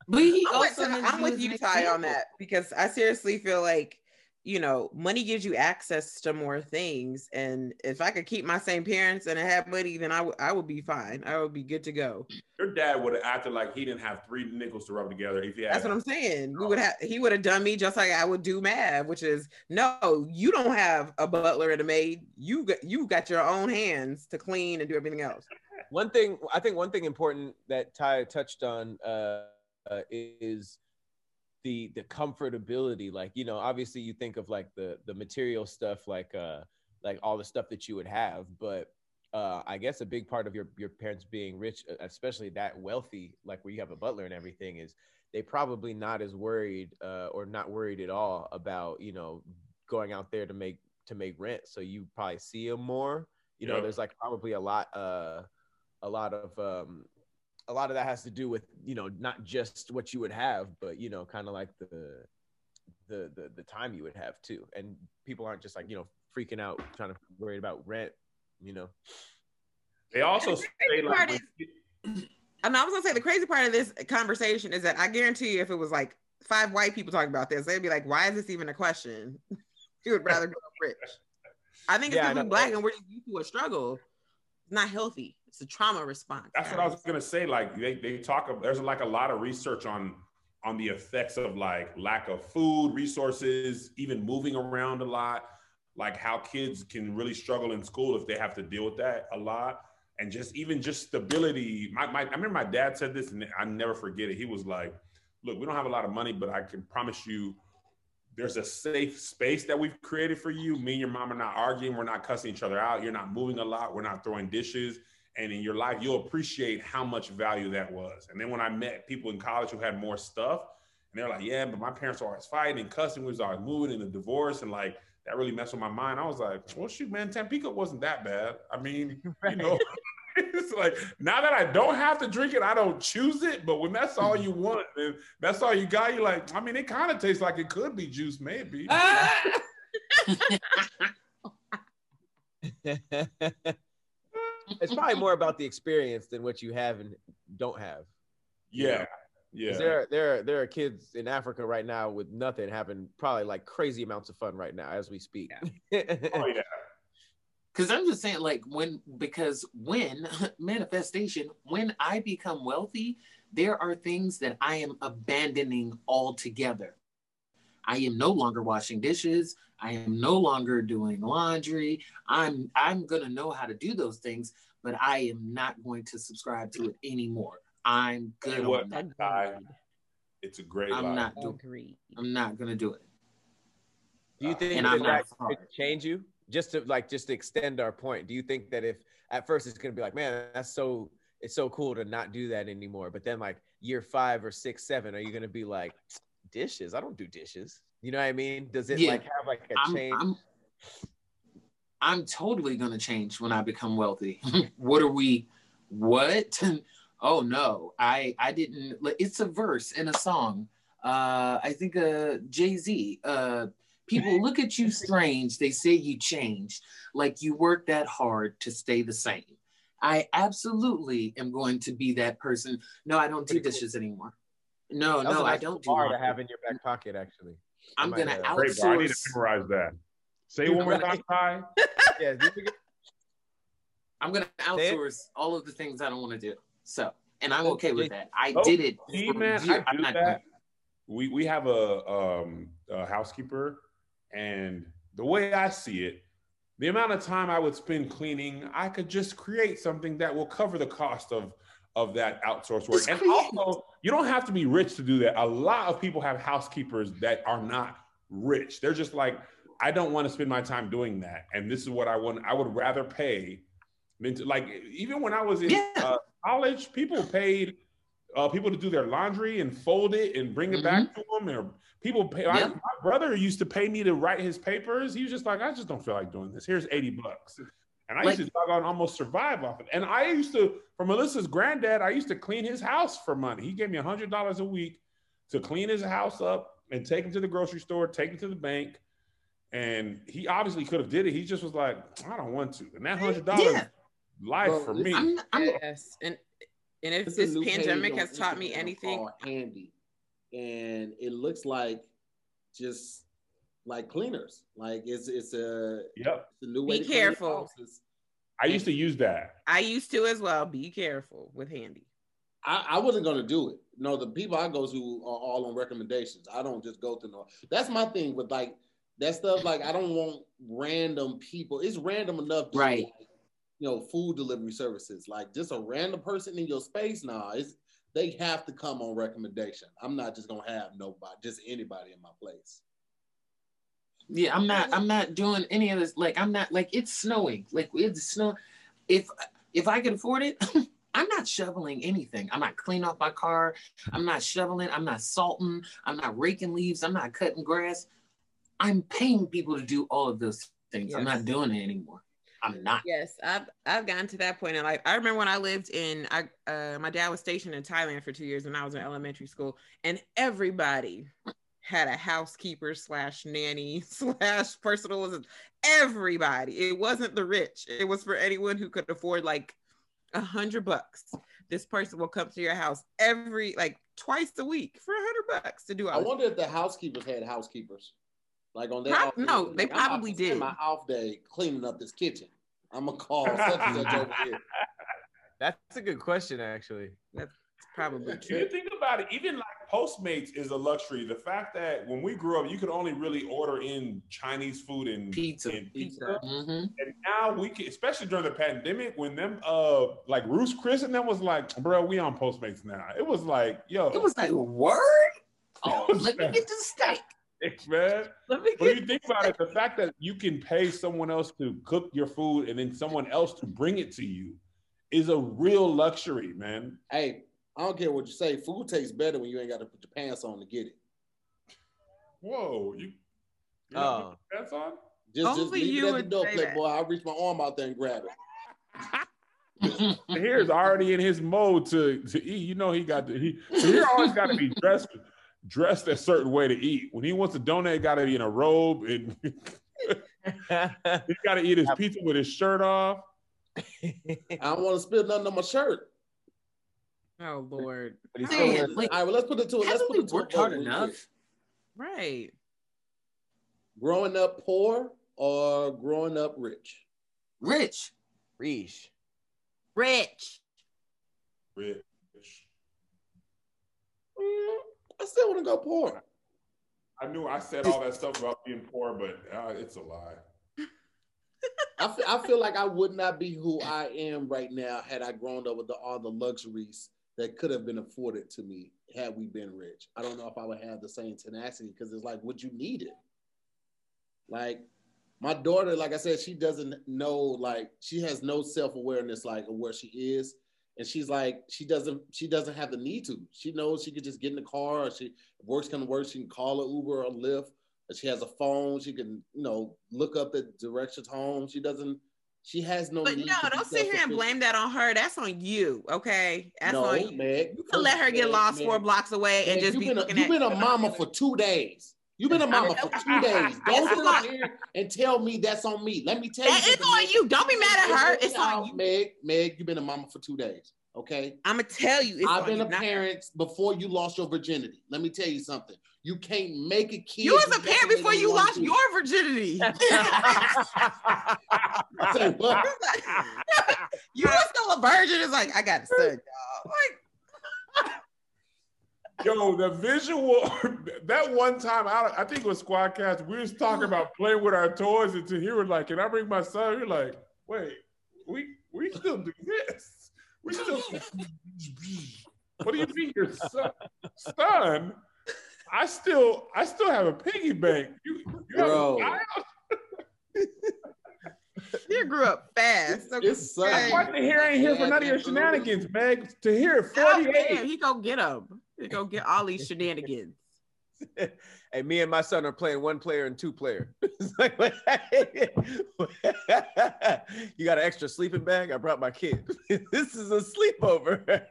But he also, I'm with you, Ty, on that, because I seriously feel like, you know, money gives you access to more things. And if I could keep my same parents and I had money, then I would be fine. I would be good to go. Your dad would have acted like he didn't have three nickels to rub together. If he had. That's what I'm saying. We would have, he would have done me just like I would do Mav, which is, no, you don't have a butler and a maid. You got your own hands to clean and do everything else. I think one thing important that Ty touched on is the comfortability. Like, you know, obviously you think of like the material stuff, like all the stuff that you would have, but I guess a big part of your parents being rich, especially that wealthy, like where you have a butler and everything, is they probably not as worried or not worried at all about, you know, going out there to make rent. So you probably see them more, you know, there's like probably a lot of that has to do with, you know, not just what you would have, but, you know, kind of like the time you would have too. And people aren't just like, you know, freaking out, trying to worry about rent, you know. They also say like, I was gonna say, the crazy part of this conversation is that I guarantee you, if it was like 5 white people talking about this, they'd be like, why is this even a question? You would rather go rich. I think it's because we're Black and we're just used to a struggle. It's not healthy. It's a trauma response. That's what I was gonna say. Like they talk about, there's like a lot of research on the effects of like lack of food, resources, even moving around a lot, like how kids can really struggle in school if they have to deal with that a lot. And even just stability. I remember my dad said this and I never forget it. He was like, look, we don't have a lot of money, but I can promise you there's a safe space that we've created for you. Me and your mom are not arguing. We're not cussing each other out. You're not moving a lot. We're not throwing dishes. And in your life, you'll appreciate how much value that was. And then when I met people in college who had more stuff, and they're like, yeah, but my parents were always fighting and cussing. We was always moving in a divorce. And like, that really messed with my mind. I was like, well, shoot, man, Tampico wasn't that bad. I mean, you know, it's like, now that I don't have to drink it, I don't choose it. But when that's all you want, and that's all you got, you're like, I mean, it kind of tastes like it could be juice, maybe. It's probably more about the experience than what you have and don't have. Yeah, yeah. There are kids in Africa right now with nothing, having probably like crazy amounts of fun right now as we speak. Yeah. Oh yeah. Because I'm just saying, like, because when manifestation, when I become wealthy, there are things that I am abandoning altogether. I am no longer washing dishes. I am no longer doing laundry. I'm gonna know how to do those things, but I am not going to subscribe to it anymore. I'm good. You know what? It's a great life. I'm not gonna do it. Do you think that could change you? Just to extend our point, do you think that if at first it's going to be like, man, it's so cool to not do that anymore, but then like year 5 or 6, 7, are you going to be like, dishes? I don't do dishes. You know what I mean? Does it like have like a change? I'm totally going to change when I become wealthy. What? Oh no, I didn't. It's a verse in a song. I think Jay-Z, people look at you strange. They say you changed, like you work that hard to stay the same. I absolutely am going to be that person. No, I don't do dishes anymore. No, I don't do that. To have in your back pocket, actually. I'm going to outsource. I need to memorize that. Say one more time, Ty. Yeah, I'm going to outsource all of the things I don't want to do. So, and I'm okay with that. I did it. See, man, I do that. We have a housekeeper. And the way I see it, the amount of time I would spend cleaning, I could just create something that will cover the cost of of that outsourced work. And also, you don't have to be rich to do that. A lot of people have housekeepers that are not rich. They're just like, I don't want to spend my time doing that. And this is what I want. I would rather pay. Like, even when I was in college, people paid people to do their laundry and fold it and bring it back to them. Or people pay. My brother used to pay me to write his papers. He was just like, I just don't feel like doing this. Here's $80. And I used to dog on almost survive off it. And I used to, for Melissa's granddad, I used to clean his house for money. He gave me $100 a week to clean his house up and take him to the grocery store, take him to the bank. And he obviously could have did it. He just was like, I don't want to. And that $100 life for me. And if this pandemic has taught me anything, Andy, and it looks like just like cleaners, like it's a new way. Be careful. I used to use that. I used to as well. Be careful with Handy. I wasn't going to do it. No, the people I go to are all on recommendations. I don't just go to no. That's my thing with like that stuff. Like I don't want random people. It's random enough, right? Like, you know, food delivery services. Like just a random person in your space. Nah, they have to come on recommendation. I'm not just gonna have anybody in my place. Yeah, I'm not doing any of this. Like, I'm not, like, it's snowing. Like, it's snow. If I can afford it, I'm not shoveling anything. I'm not cleaning off my car. I'm not shoveling. I'm not salting. I'm not raking leaves. I'm not cutting grass. I'm paying people to do all of those things. Yes. I'm not doing it anymore. I'm not. Yes, I've gotten to that point in life. I remember when I lived in, my dad was stationed in Thailand for 2 years when I was in elementary school, and everybody had a housekeeper / nanny / personal assistant. Everybody. It wasn't the rich. It was for anyone who could afford like $100. This person will come to your house twice a week for $100 to do all. I wonder if the housekeepers had housekeepers. Like on their off day. No, they probably did. My off day cleaning up this kitchen. I'm gonna call such and such over here. That's a good question, actually. That's probably true. You think about it, even like Postmates is a luxury. The fact that when we grew up, you could only really order in Chinese food and pizza. And now we can, especially during the pandemic, when them like Ruth's Chris and them was like, bro, we on Postmates now. It was like, yo. It was like, word? Oh, let me get the steak. Man, when you think about it, the fact that you can pay someone else to cook your food and then someone else to bring it to you is a real luxury, man. Hey, I don't care what you say. Food tastes better when you ain't got to put your pants on to get it. Whoa, you don't put your pants on? Just leave it at the door, playboy. I'll reach my arm out there and grab it. Here's already in his mode to eat. You know Here's always got to be dressed a certain way to eat. When he wants to donate, got to be in a robe, and he's got to eat his pizza with his shirt off. I don't want to spill nothing on my shirt. Oh Lord! Man, like, all right, well, let's put it to it. Let's put it to it hard enough, right? Growing up poor or growing up rich? Rich. I still want to go poor. I knew I said all that stuff about being poor, but it's a lie. I feel like I would not be who I am right now had I grown up with all the luxuries that could have been afforded to me had we been rich. I don't know if I would have the same tenacity, because it's like, would you need it? Like my daughter, like I said, she doesn't know, like she has no self-awareness like of where she is. And she's like, she doesn't have the need to. She knows she could just get in the car, or she can call an Uber or Lyft. She has a phone. She can, look up the directions home. She has no need. But no, don't sit here and blame that on her. That's on you, okay? That's on you. Man, you can let her get lost 4 blocks away and just be looking at you. You've been a mama for 2 days. You've been a mama for 2 days. Don't sit up here and tell me that's on me. Let me tell you. That is on you. Don't be mad at her. It's on you. Meg, you've been a mama for 2 days, okay? I'm going to tell you. I've been a parent before you lost your virginity. Let me tell you something. You can't make a kid. You was a parent before you lost your virginity. Say what? You were still a virgin. It's like, I got a son, y'all. Like, yo, the visual. That one time, I think it was Squadcast. We was talking about playing with our toys, and he was like, "Can I bring my son?" You're like, "Wait, we still do this. We still What do you mean your son? Son? I still have a piggy bank. You have a child? You grew up fast. Okay. That's why the hair ain't here for none of your shenanigans, Meg. To hear 48. Man, he gonna get them. He gonna get all these shenanigans. Hey, me and my son are playing one player and two player. You got an extra sleeping bag? I brought my kid. This is a sleepover.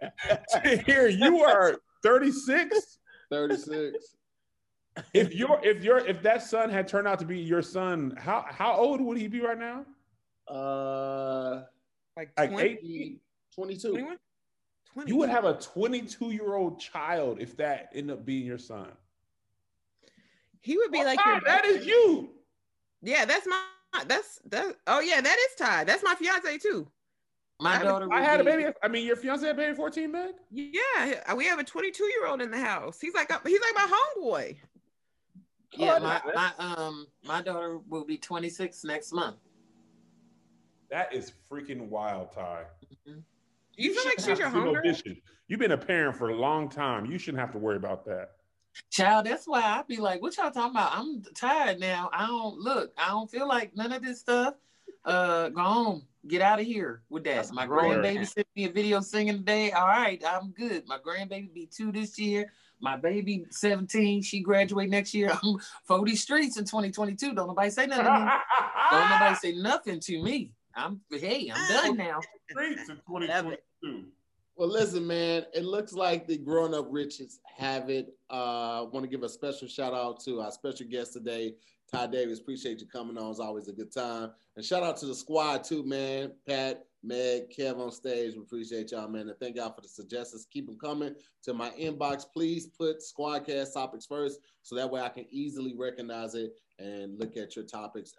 Here you are, 36. 36. If that son had turned out to be your son, how old would he be right now? Like 18, 22. 21? 20. You would have a 22-year-old child if that ended up being your son. He would be that is you. Yeah, that is Ty. That's my fiance too. My daughter. I had a baby. I mean, your fiance had a baby 14, Meg? Yeah, we have a 22-year-old in the house. He's like my homeboy. Yeah, my daughter will be 26 next month. That is freaking wild, Ty. Mm-hmm. You feel like she's your homegirl? You've been a parent for a long time. You shouldn't have to worry about that. Child, that's why I be like, what y'all talking about? I'm tired now. I don't feel like none of this stuff. Go home. Get out of here with that. That's my grandbaby sent me a video singing today. All right, I'm good. My grandbaby be 2 this year. My baby 17. She graduate next year. I'm 40 streets in 2022. Don't nobody say nothing to me. Don't nobody say nothing to me. I'm done now. Streets in 2022. Well, listen, man, it looks like the Growing Up Riches have it. Want to give a special shout out to our special guest today, Ty Davis. Appreciate you coming on. It's always a good time. And shout out to the squad too, man. Pat, Meg, Kev on stage. We appreciate y'all, man. And thank y'all for the suggestions. Keep them coming to my inbox. Please put Squadcast topics first so that way I can easily recognize it and look at your topics,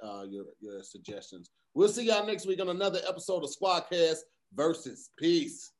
your suggestions. We'll see y'all next week on another episode of Squadcast versus. Peace.